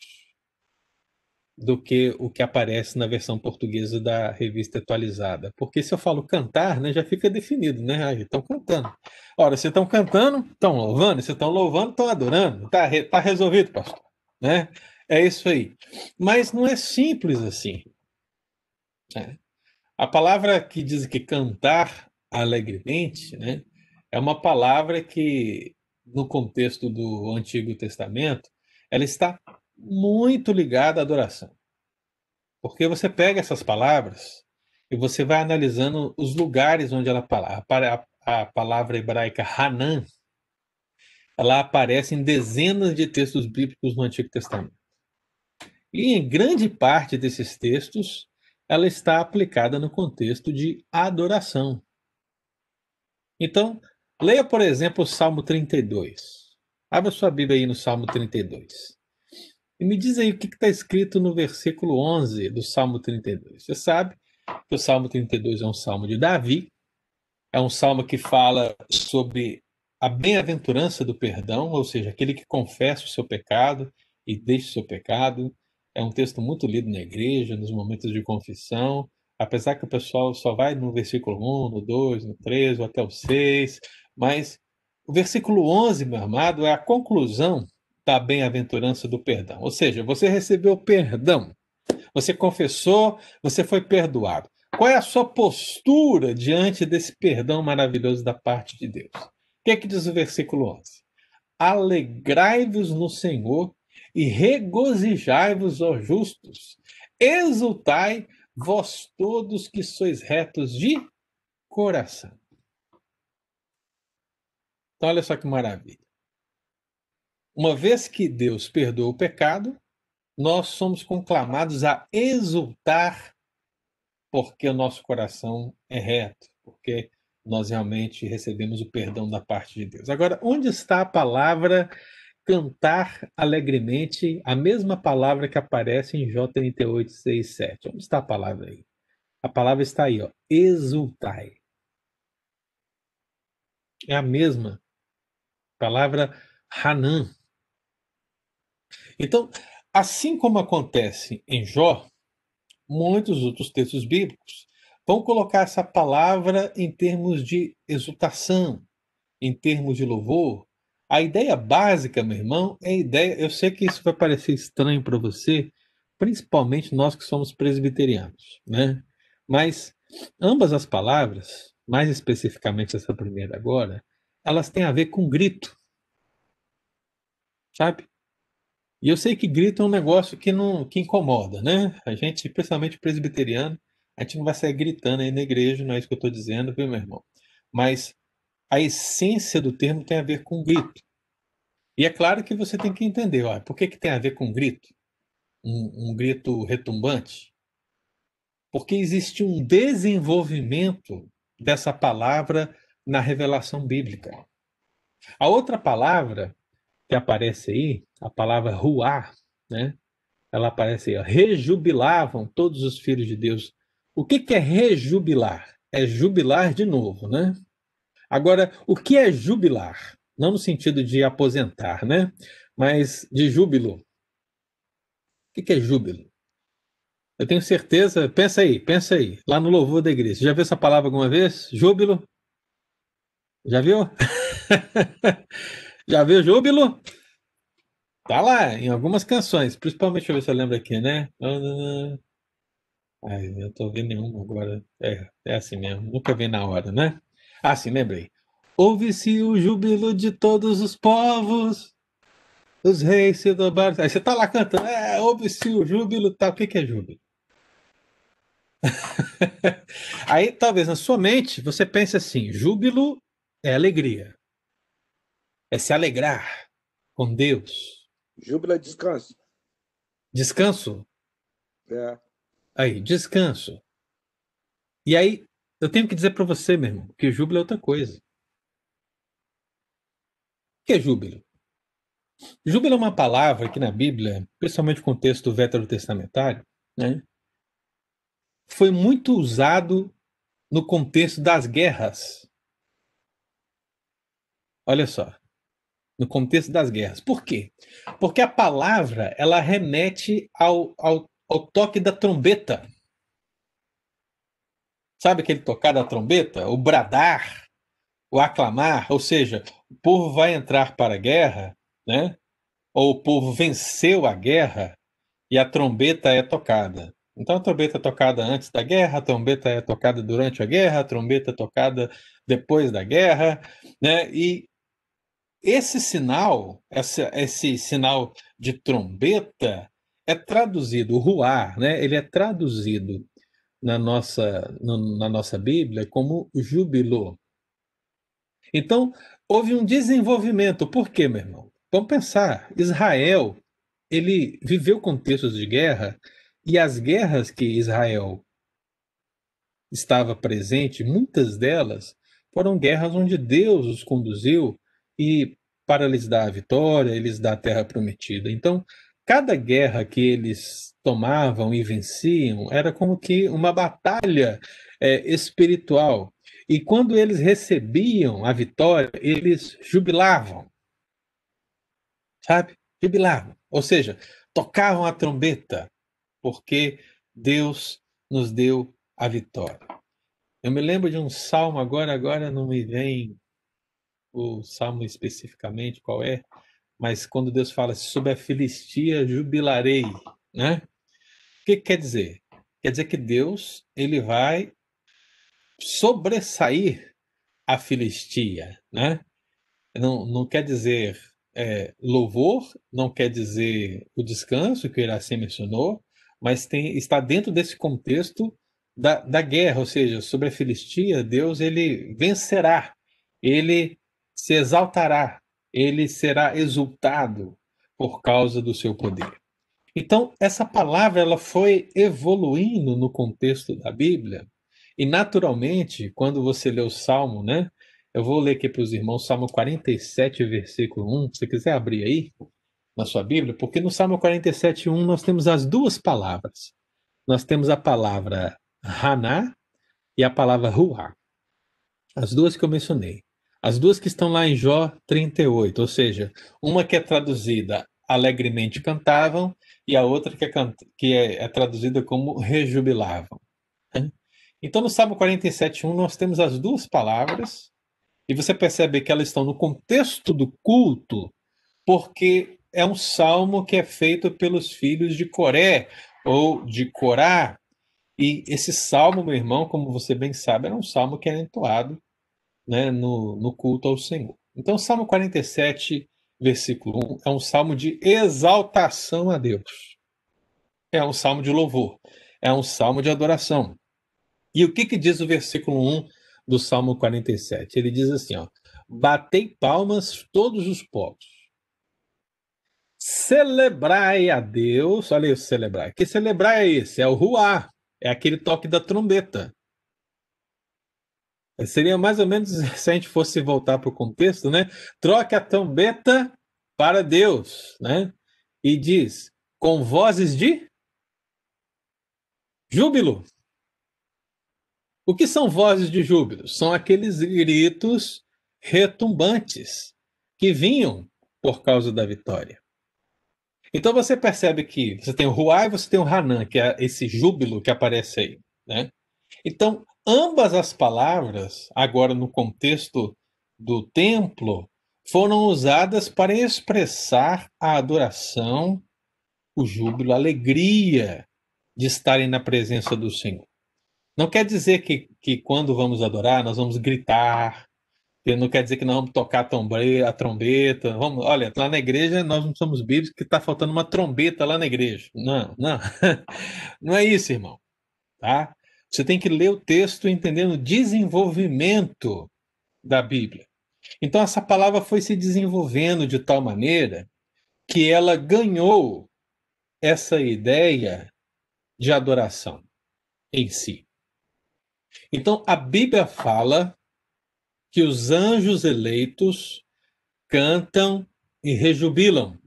do que o que aparece na versão portuguesa da Revista Atualizada. Porque se eu falo cantar, né, já fica definido, né? Ah, estão cantando. Ora, se estão cantando, estão louvando, se estão louvando, estão adorando. Está tá resolvido, pastor. Né? É isso aí. Mas não é simples assim. É. A palavra que diz que cantar alegremente, né, é uma palavra que, no contexto do Antigo Testamento, ela está muito ligada à adoração. Porque você pega essas palavras e você vai analisando os lugares onde ela aparece. A palavra hebraica Hanan, ela aparece em dezenas de textos bíblicos no Antigo Testamento. E em grande parte desses textos, ela está aplicada no contexto de adoração. Então, leia, por exemplo, o Salmo trinta e dois. Abra sua Bíblia aí no Salmo trinta e dois. E me diz aí o que está escrito no versículo onze do Salmo trinta e dois. Você sabe que o Salmo trinta e dois é um salmo de Davi. É um salmo que fala sobre a bem-aventurança do perdão, ou seja, aquele que confessa o seu pecado e deixa o seu pecado. É um texto muito lido na igreja, nos momentos de confissão, apesar que o pessoal só vai no versículo um, no dois, no três, ou até o seis, mas o versículo onze, meu amado, é a conclusão da bem-aventurança do perdão. Ou seja, você recebeu perdão, você confessou, você foi perdoado. Qual é a sua postura diante desse perdão maravilhoso da parte de Deus? O que é que diz o versículo onze? Alegrai-vos no Senhor e regozijai-vos, ó justos, exultai, vós todos que sois retos de coração. Então, olha só que maravilha. Uma vez que Deus perdoa o pecado, nós somos conclamados a exultar, porque o nosso coração é reto, porque nós realmente recebemos o perdão da parte de Deus. Agora, onde está a palavra cantar alegremente, a mesma palavra que aparece em Jó trinta e oito, seis, sete. Onde está a palavra aí? A palavra está aí, ó, exultai. É a mesma palavra Hanan. Então, assim como acontece em Jó, muitos outros textos bíblicos vão colocar essa palavra em termos de exultação, em termos de louvor. A ideia básica, meu irmão, é a ideia... Eu sei que isso vai parecer estranho para você, principalmente nós que somos presbiterianos, né? Mas ambas as palavras, mais especificamente essa primeira agora, elas têm a ver com grito, sabe? E eu sei que grito é um negócio que, não, que incomoda, né? A gente, principalmente presbiteriano, a gente não vai sair gritando aí na igreja, não é isso que eu estou dizendo, viu, meu irmão? Mas a essência do termo tem a ver com grito. E é claro que você tem que entender, olha, por que, que tem a ver com grito? Um, um grito retumbante? Porque existe um desenvolvimento dessa palavra na revelação bíblica. A outra palavra que aparece aí, a palavra ruá, né? Ela aparece aí, ó, rejubilavam todos os filhos de Deus. O que, que é rejubilar? É jubilar de novo, né? Agora, o que é jubilar? Não no sentido de aposentar, né? Mas de júbilo. O que, que é júbilo? Eu tenho certeza, pensa aí, pensa aí, lá no louvor da igreja. Já viu essa palavra alguma vez? Júbilo? Já viu? Já viu júbilo? Tá lá, em algumas canções, principalmente, deixa eu ver se eu lembro aqui, né? Ai, eu não tô vendo nenhuma agora. É, é assim mesmo, nunca vem na hora, né? Ah, sim, lembrei. Ouve-se o júbilo de todos os povos, os reis se dobraram. Aí você tá lá cantando, é, ouve-se o júbilo, tá? O que que é júbilo? Aí, talvez, na sua mente, você pense assim, júbilo é alegria. É se alegrar com Deus. Júbilo é descanso. Descanso? É. Aí, descanso. E aí, eu tenho que dizer para você, meu irmão, que júbilo é outra coisa. O que é júbilo? Júbilo é uma palavra que na Bíblia, principalmente no contexto veterotestamentário, né, foi muito usado no contexto das guerras. Olha só. No contexto das guerras. Por quê? Porque a palavra, ela remete ao, ao, ao toque da trombeta. Sabe aquele tocar da trombeta? O bradar, o aclamar. Ou seja, o povo vai entrar para a guerra, né? Ou o povo venceu a guerra e a trombeta é tocada. Então a trombeta é tocada antes da guerra, a trombeta é tocada durante a guerra, a trombeta é tocada depois da guerra, né? E esse sinal, essa, esse sinal de trombeta é traduzido, o ruar, né? Ele é traduzido na nossa, no, na nossa Bíblia como júbilo. Então, houve um desenvolvimento. Por quê, meu irmão? Vamos pensar, Israel, ele viveu contextos de guerra e as guerras que Israel estava presente, muitas delas foram guerras onde Deus os conduziu e para lhes dar a vitória, lhes dar a terra prometida. Então, cada guerra que eles tomavam e venciam era como que uma batalha é, espiritual. E quando eles recebiam a vitória, eles jubilavam. Sabe? Jubilavam. Ou seja, tocavam a trombeta, porque Deus nos deu a vitória. Eu me lembro de um salmo, agora, agora não me vem o salmo especificamente, qual é, mas quando Deus fala sobre a Filistia, jubilarei, né? O que, que quer dizer? Quer dizer que Deus, ele vai sobressair a Filistia, né? Não, não quer dizer é, louvor, não quer dizer o descanso que o Iracema mencionou, mas tem, está dentro desse contexto da, da guerra, ou seja, sobre a Filistia, Deus, ele vencerá, ele se exaltará, ele será exultado por causa do seu poder. Então, essa palavra ela foi evoluindo no contexto da Bíblia, e naturalmente, quando você lê o Salmo, né? Eu vou ler aqui para os irmãos, Salmo quarenta e sete, versículo um, se você quiser abrir aí na sua Bíblia, porque no Salmo quarenta e sete, um nós temos as duas palavras. Nós temos a palavra Haná e a palavra Ruá, as duas que eu mencionei. As duas que estão lá em Jó trinta e oito, ou seja, uma que é traduzida alegremente cantavam e a outra que é, que é, é traduzida como rejubilavam. Então no Salmo quarenta e sete, um nós temos as duas palavras e você percebe que elas estão no contexto do culto porque é um salmo que é feito pelos filhos de Coré ou de Corá. E esse salmo, meu irmão, como você bem sabe, era um salmo que era entoado, né, no, no culto ao Senhor. Então, Salmo quarenta e sete, versículo um, é um salmo de exaltação a Deus. É um salmo de louvor. É um salmo de adoração. E o que, que diz o versículo um do Salmo quarenta e sete? Ele diz assim, ó, batei palmas todos os povos. Celebrai a Deus. Olha aí o celebrar. Que celebrar é esse? É o ruá. É aquele toque da trombeta. Seria mais ou menos, se a gente fosse voltar para o contexto, né? Troque a trombeta para Deus, né? E diz, com vozes de júbilo. O que são vozes de júbilo? São aqueles gritos retumbantes que vinham por causa da vitória. Então você percebe que você tem o Ruá e você tem o Hanã, que é esse júbilo que aparece aí, né? Então, ambas as palavras, agora no contexto do templo, foram usadas para expressar a adoração, o júbilo, a alegria de estarem na presença do Senhor. Não quer dizer que, que quando vamos adorar, nós vamos gritar, não quer dizer que nós vamos tocar a trombeta. Vamos, olha, lá na igreja nós não somos bíblicos que está faltando uma trombeta lá na igreja. Não, não. Não é isso, irmão. Tá? Você tem que ler o texto entendendo o desenvolvimento da Bíblia. Então essa palavra foi se desenvolvendo de tal maneira que ela ganhou essa ideia de adoração em si. Então a Bíblia fala que os anjos eleitos cantam e rejubilam.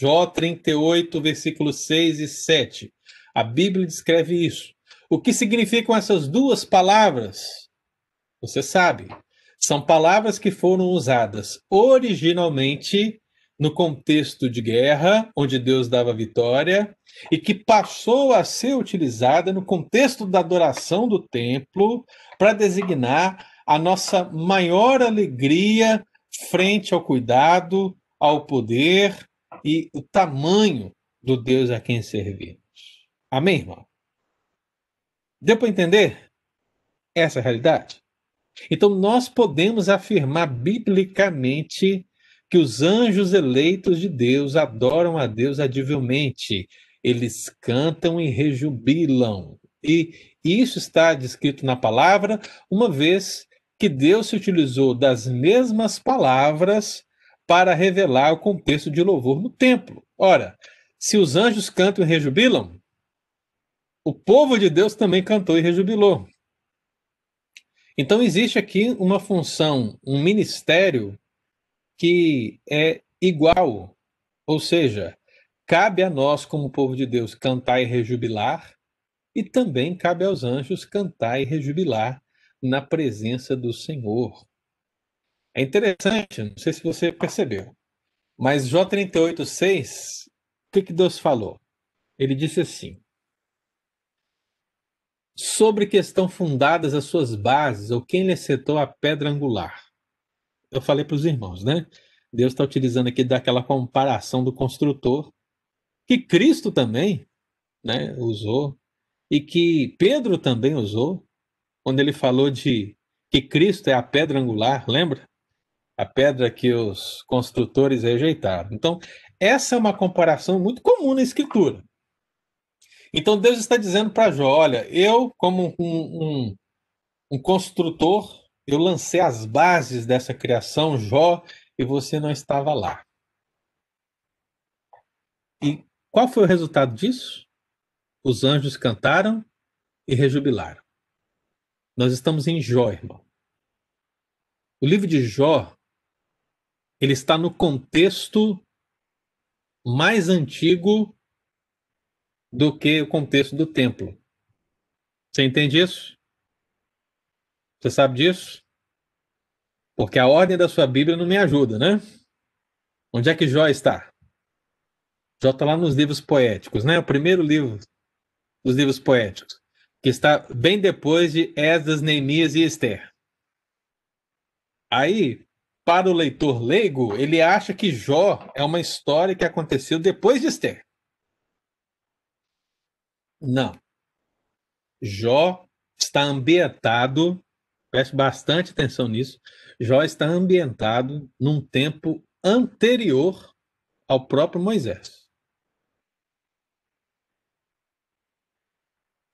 Jó trinta e oito, versículos seis e sete. A Bíblia descreve isso. O que significam essas duas palavras? Você sabe, são palavras que foram usadas originalmente no contexto de guerra, onde Deus dava vitória, e que passou a ser utilizada no contexto da adoração do templo para designar a nossa maior alegria frente ao cuidado, ao poder e o tamanho do Deus a quem servimos. Amém, irmão? Deu para entender essa realidade? Então, nós podemos afirmar biblicamente que os anjos eleitos de Deus adoram a Deus adivelmente. Eles cantam e rejubilam. E isso está descrito na palavra, uma vez que Deus se utilizou das mesmas palavras para revelar o contexto de louvor no templo. Ora, se os anjos cantam e rejubilam, o povo de Deus também cantou e rejubilou. Então existe aqui uma função, um ministério que é igual. Ou seja, cabe a nós como povo de Deus cantar e rejubilar, e também cabe aos anjos cantar e rejubilar na presença do Senhor. É interessante, não sei se você percebeu, mas Jó trinta e oito, seis, o que, que Deus falou? Ele disse assim, sobre que estão fundadas as suas bases, ou quem lhe acertou a pedra angular. Eu falei para os irmãos, né? Deus está utilizando aqui daquela comparação do construtor, que Cristo também, né, usou, e que Pedro também usou, quando ele falou de que Cristo é a pedra angular, lembra? A pedra que os construtores rejeitaram. Então, essa é uma comparação muito comum na Escritura. Então, Deus está dizendo para Jó, olha, eu, como um, um, um construtor, eu lancei as bases dessa criação, Jó, e você não estava lá. E qual foi o resultado disso? Os anjos cantaram e rejubilaram. Nós estamos em Jó, irmão. O livro de Jó, ele está no contexto mais antigo do que o contexto do templo. Você entende isso? Você sabe disso? Porque a ordem da sua Bíblia não me ajuda, né? Onde é que Jó está? Jó está lá nos livros poéticos, né? O primeiro livro dos livros poéticos, que está bem depois de Esdras, Neemias e Esther. Aí, para o leitor leigo, ele acha que Jó é uma história que aconteceu depois de Esther. Não. Jó está ambientado, preste bastante atenção nisso, Jó está ambientado num tempo anterior ao próprio Moisés.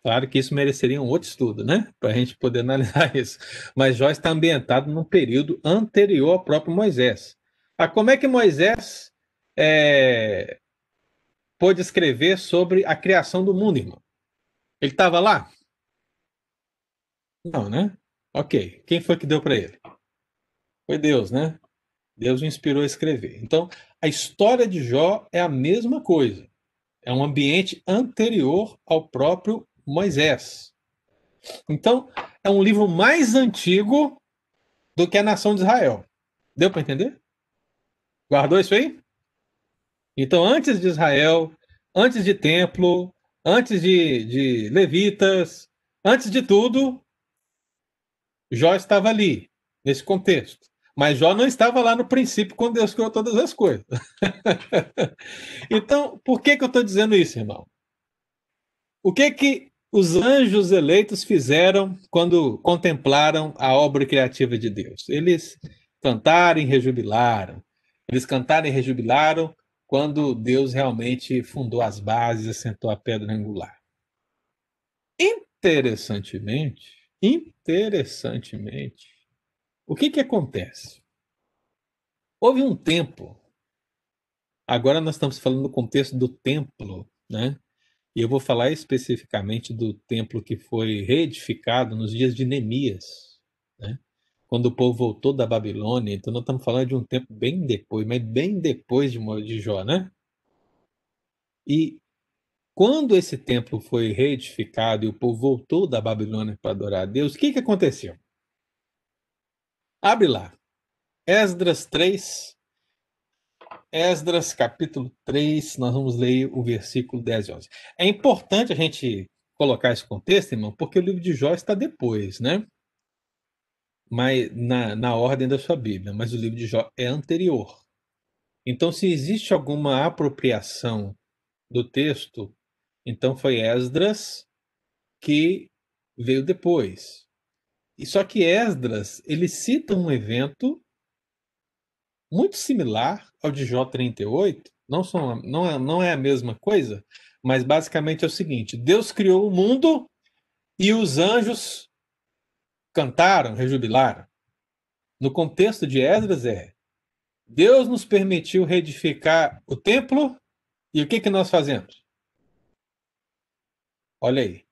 Claro que isso mereceria um outro estudo, né? Para a gente poder analisar isso. Mas Jó está ambientado num período anterior ao próprio Moisés. Ah, como é que Moisés é, pôde escrever sobre a criação do mundo, irmão? Ele estava lá? Não, né? Ok. Quem foi que deu para ele? Foi Deus, né? Deus o inspirou a escrever. Então, a história de Jó é a mesma coisa. É um ambiente anterior ao próprio Moisés. Então, é um livro mais antigo do que a nação de Israel. Deu para entender? Guardou isso aí? Então, antes de Israel, antes de templo, antes de, de Levitas, antes de tudo, Jó estava ali, nesse contexto. Mas Jó não estava lá no princípio quando Deus criou todas as coisas. Então, por que que eu estou dizendo isso, irmão? O que que os anjos eleitos fizeram quando contemplaram a obra criativa de Deus? Eles cantaram e rejubilaram. Eles cantaram e rejubilaram quando Deus realmente fundou as bases, assentou a pedra angular. Interessantemente, interessantemente, o que que acontece? Houve um tempo, agora nós estamos falando no contexto do templo, né? E eu vou falar especificamente do templo que foi reedificado nos dias de Neemias, né? Quando o povo voltou da Babilônia. Então, nós estamos falando de um tempo bem depois, mas bem depois de, de Jó, né? E quando esse templo foi reedificado e o povo voltou da Babilônia para adorar a Deus, o que que aconteceu? Abre lá. Esdras três. Esdras capítulo três, nós vamos ler o versículo dez e onze. É importante a gente colocar esse contexto, irmão, porque o livro de Jó está depois, né? Mas, na, na ordem da sua Bíblia, mas o livro de Jó é anterior. Então, se existe alguma apropriação do texto, então foi Esdras que veio depois. E só que Esdras, ele cita um evento muito similar ao de Jó trinta e oito, não, são, não, é, não é a mesma coisa, mas basicamente é o seguinte: Deus criou o mundo e os anjos cantaram, rejubilaram. No contexto de Esdras é: Deus nos permitiu reedificar o templo e o que que nós fazemos? Olha aí,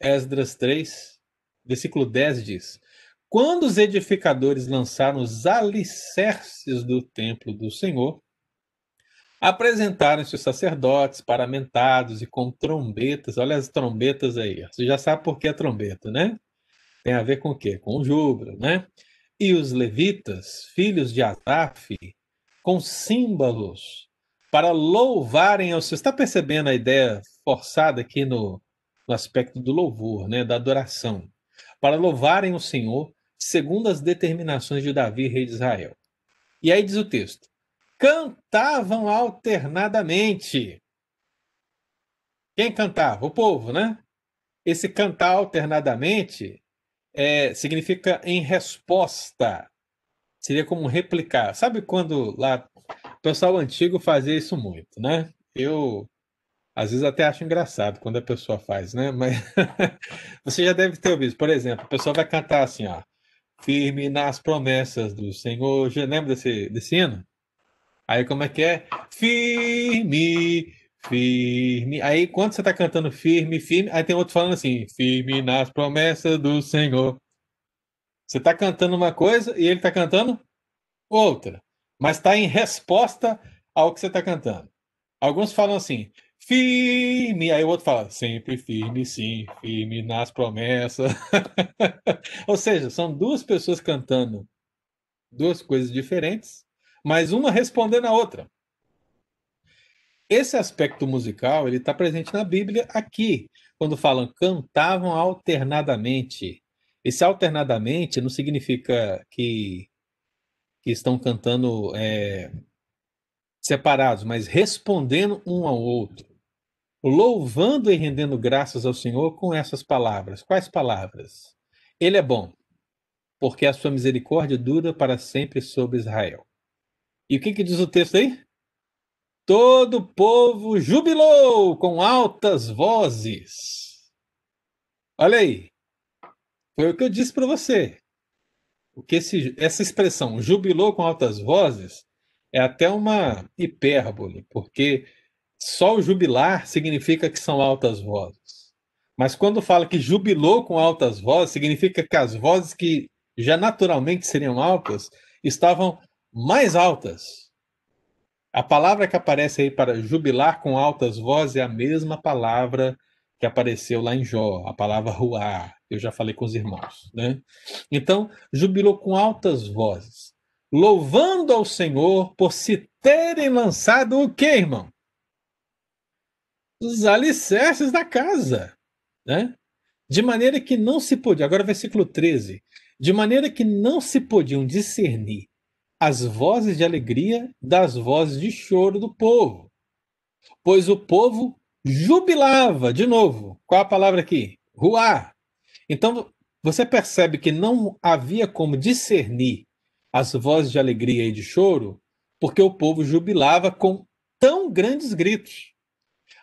Esdras três, versículo dez diz: quando os edificadores lançaram os alicerces do templo do Senhor, apresentaram-se os sacerdotes, paramentados e com trombetas. Olha as trombetas aí. Você já sabe por que a trombeta, né? Tem a ver com o quê? Com o júbilo, né? E os levitas, filhos de Asaf, com símbolos, para louvarem ao Senhor. Você está percebendo a ideia forçada aqui no, no aspecto do louvor, né? Da adoração. Para louvarem o Senhor, segundo as determinações de Davi, rei de Israel. E aí diz o texto: cantavam alternadamente. Quem cantava? O povo, né? Esse cantar alternadamente é, significa em resposta. Seria como replicar. Sabe quando lá o pessoal antigo fazia isso muito, né? Eu, às vezes, até acho engraçado quando a pessoa faz, né? Mas você já deve ter ouvido. Por exemplo, a pessoa vai cantar assim, ó: firme nas promessas do Senhor. Já lembra desse, desse hino? Aí como é que é? Firme, firme. Aí quando você está cantando firme, firme, aí tem outro falando assim: firme nas promessas do Senhor. Você está cantando uma coisa e ele está cantando outra, mas está em resposta ao que você está cantando. Alguns falam assim: firme. Aí o outro fala: sempre firme, sim, firme nas promessas. Ou seja, são duas pessoas cantando duas coisas diferentes, mas uma respondendo à outra. Esse aspecto musical, ele está presente na Bíblia aqui, quando falam cantavam alternadamente. Esse alternadamente não significa que, que estão cantando é, separados, mas respondendo um ao outro. Louvando e rendendo graças ao Senhor com essas palavras. Quais palavras? Ele é bom, porque a sua misericórdia dura para sempre sobre Israel. E o que, que diz o texto aí? Todo o povo jubilou com altas vozes. Olha aí. Foi o que eu disse para você. Porque esse, essa expressão, jubilou com altas vozes, é até uma hipérbole, porque só o jubilar significa que são altas vozes. Mas quando fala que jubilou com altas vozes, significa que as vozes que já naturalmente seriam altas, estavam mais altas. A palavra que aparece aí para jubilar com altas vozes é a mesma palavra que apareceu lá em Jó, a palavra ruar, eu já falei com os irmãos, né? Então, jubilou com altas vozes, louvando ao Senhor por se terem lançado o quê, irmão? Os alicerces da casa, né? De maneira que não se podia, agora versículo treze, de maneira que não se podiam discernir as vozes de alegria das vozes de choro do povo, pois o povo jubilava, de novo, qual a palavra aqui? Ruar. Então, você percebe que não havia como discernir as vozes de alegria e de choro, porque o povo jubilava com tão grandes gritos.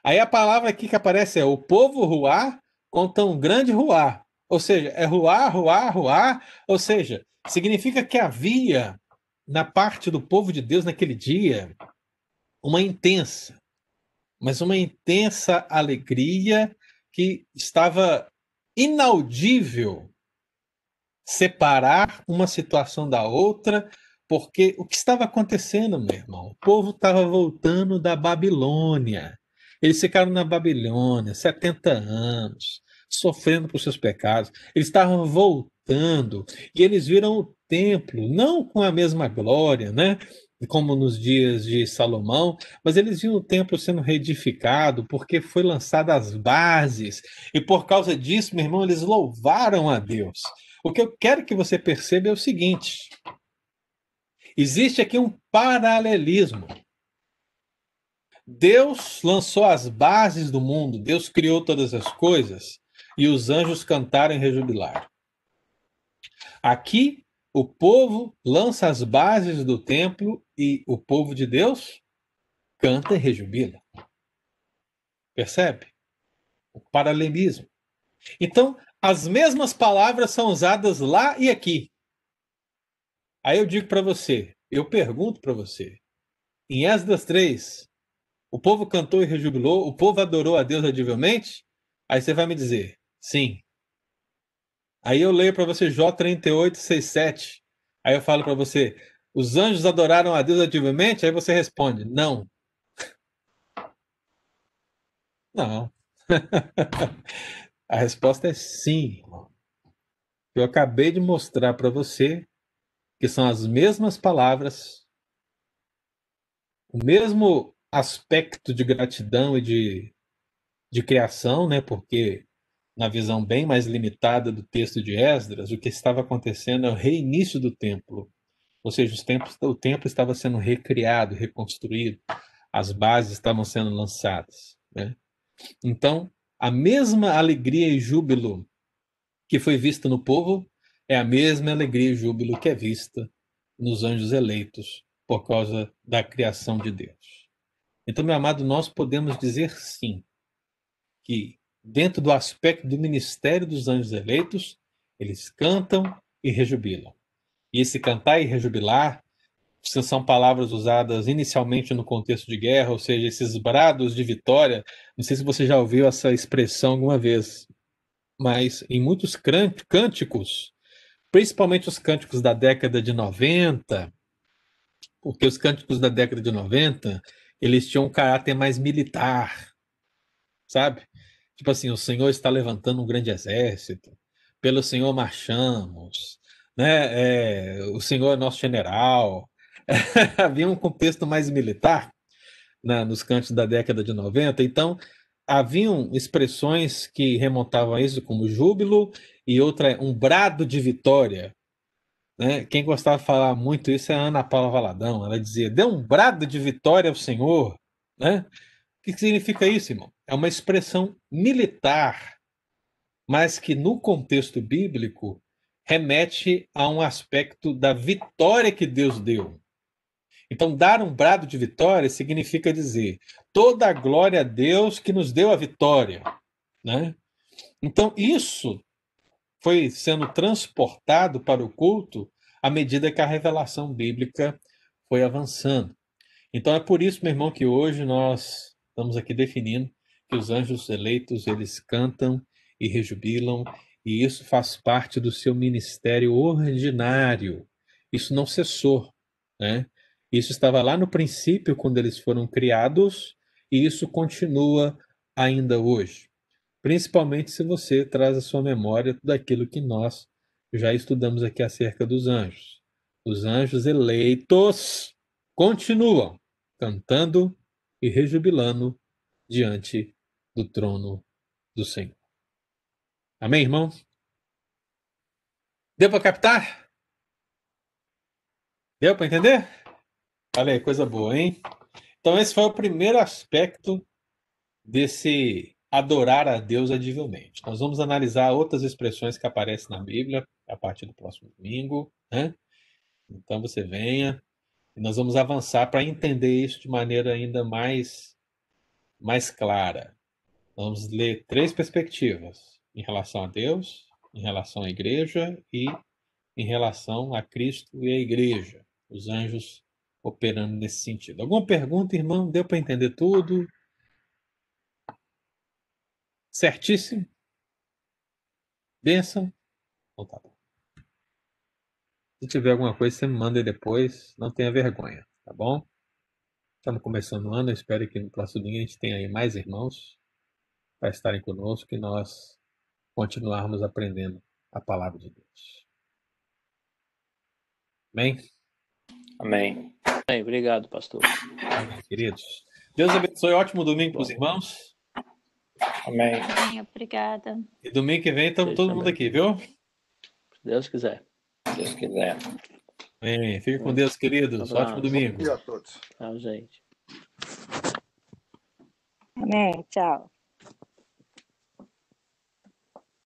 Aí a palavra aqui que aparece é o povo ruar com tão grande ruar, ou seja, é ruar, ruar, ruar, ou seja, significa que havia na parte do povo de Deus naquele dia, uma intensa, mas uma intensa alegria que estava inaudível separar uma situação da outra, porque o que estava acontecendo, meu irmão? O povo estava voltando da Babilônia. Eles ficaram na Babilônia setenta anos, sofrendo por seus pecados. Eles estavam voltando e eles viram o templo, não com a mesma glória, né? Como nos dias de Salomão, mas eles viam o templo sendo reedificado porque foi lançada as bases e por causa disso, meu irmão, eles louvaram a Deus. O que eu quero que você perceba é o seguinte, existe aqui um paralelismo. Deus lançou as bases do mundo, Deus criou todas as coisas e os anjos cantaram e rejubilaram. Aqui, o povo lança as bases do templo e o povo de Deus canta e rejubila. Percebe? O paralelismo. Então, as mesmas palavras são usadas lá e aqui. Aí eu digo para você, eu pergunto para você, em Esdras três, o povo cantou e rejubilou, o povo adorou a Deus audivelmente? Aí você vai me dizer, sim. Aí eu leio para você Jó trinta e oito, seis, sete. Aí eu falo para você, os anjos adoraram a Deus ativamente? Aí você responde, não. Não. A resposta é sim. Eu acabei de mostrar para você que são as mesmas palavras, o mesmo aspecto de gratidão e de, de criação, né? Porque na visão bem mais limitada do texto de Esdras, o que estava acontecendo é o reinício do templo. Ou seja, os templos, o templo estava sendo recriado, reconstruído, as bases estavam sendo lançadas, né? Então, a mesma alegria e júbilo que foi vista no povo é a mesma alegria e júbilo que é vista nos anjos eleitos por causa da criação de Deus. Então, meu amado, nós podemos dizer sim que dentro do aspecto do ministério dos anjos eleitos, eles cantam e rejubilam. E esse cantar e rejubilar são palavras usadas inicialmente no contexto de guerra, ou seja, esses brados de vitória. Não sei se você já ouviu essa expressão alguma vez, mas em muitos cânticos, principalmente os cânticos da década de noventa, porque os cânticos da década de noventa, eles tinham um caráter mais militar, sabe? Tipo assim, o Senhor está levantando um grande exército, pelo Senhor marchamos, né? É, o Senhor é nosso general. Havia um contexto mais militar na, nos cantos da década de noventa, então haviam expressões que remontavam a isso, como júbilo, e outra, um brado de vitória. Né? Quem gostava de falar muito isso é a Ana Paula Valadão. Ela dizia, dê um brado de vitória ao Senhor. Né? O que significa isso, irmão? É uma expressão militar, mas que no contexto bíblico remete a um aspecto da vitória que Deus deu. Então, dar um brado de vitória significa dizer toda a glória a Deus que nos deu a vitória. Né? Então, isso foi sendo transportado para o culto à medida que a revelação bíblica foi avançando. Então, é por isso, meu irmão, que hoje nós estamos aqui definindo que os anjos eleitos, eles cantam e rejubilam, e isso faz parte do seu ministério ordinário. Isso não cessou, né? Isso estava lá no princípio, quando eles foram criados, e isso continua ainda hoje. Principalmente se você traz à sua memória tudo aquilo que nós já estudamos aqui acerca dos anjos. Os anjos eleitos continuam cantando e rejubilando diante do trono do Senhor. Amém, irmão? Deu para captar? Deu para entender? Olha aí, coisa boa, hein? Então, esse foi o primeiro aspecto desse adorar a Deus adivelmente. Nós vamos analisar outras expressões que aparecem na Bíblia a partir do próximo domingo, né? Então, você venha e nós vamos avançar para entender isso de maneira ainda mais, mais clara. Vamos ler três perspectivas: em relação a Deus, em relação à igreja e em relação a Cristo e à igreja. Os anjos operando nesse sentido. Alguma pergunta, irmão? Deu para entender tudo? Certíssimo? Bênção? Então tá bom. Se tiver alguma coisa, você me manda aí depois. Não tenha vergonha, tá bom? Estamos começando o ano. Eu espero que no próximo dia a gente tenha aí mais irmãos para estarem conosco e nós continuarmos aprendendo a palavra de Deus. Amém? Amém. Amém. Obrigado, pastor. Amém, queridos. Deus abençoe. Ótimo domingo para os irmãos. Amém. Amém. Obrigada. E domingo que vem estamos todo mundo aqui, viu? Se Deus quiser. Se Deus quiser. Amém. Fique com Deus, queridos. Ótimo domingo. Bom dia a todos. Tchau, gente. Amém. Tchau.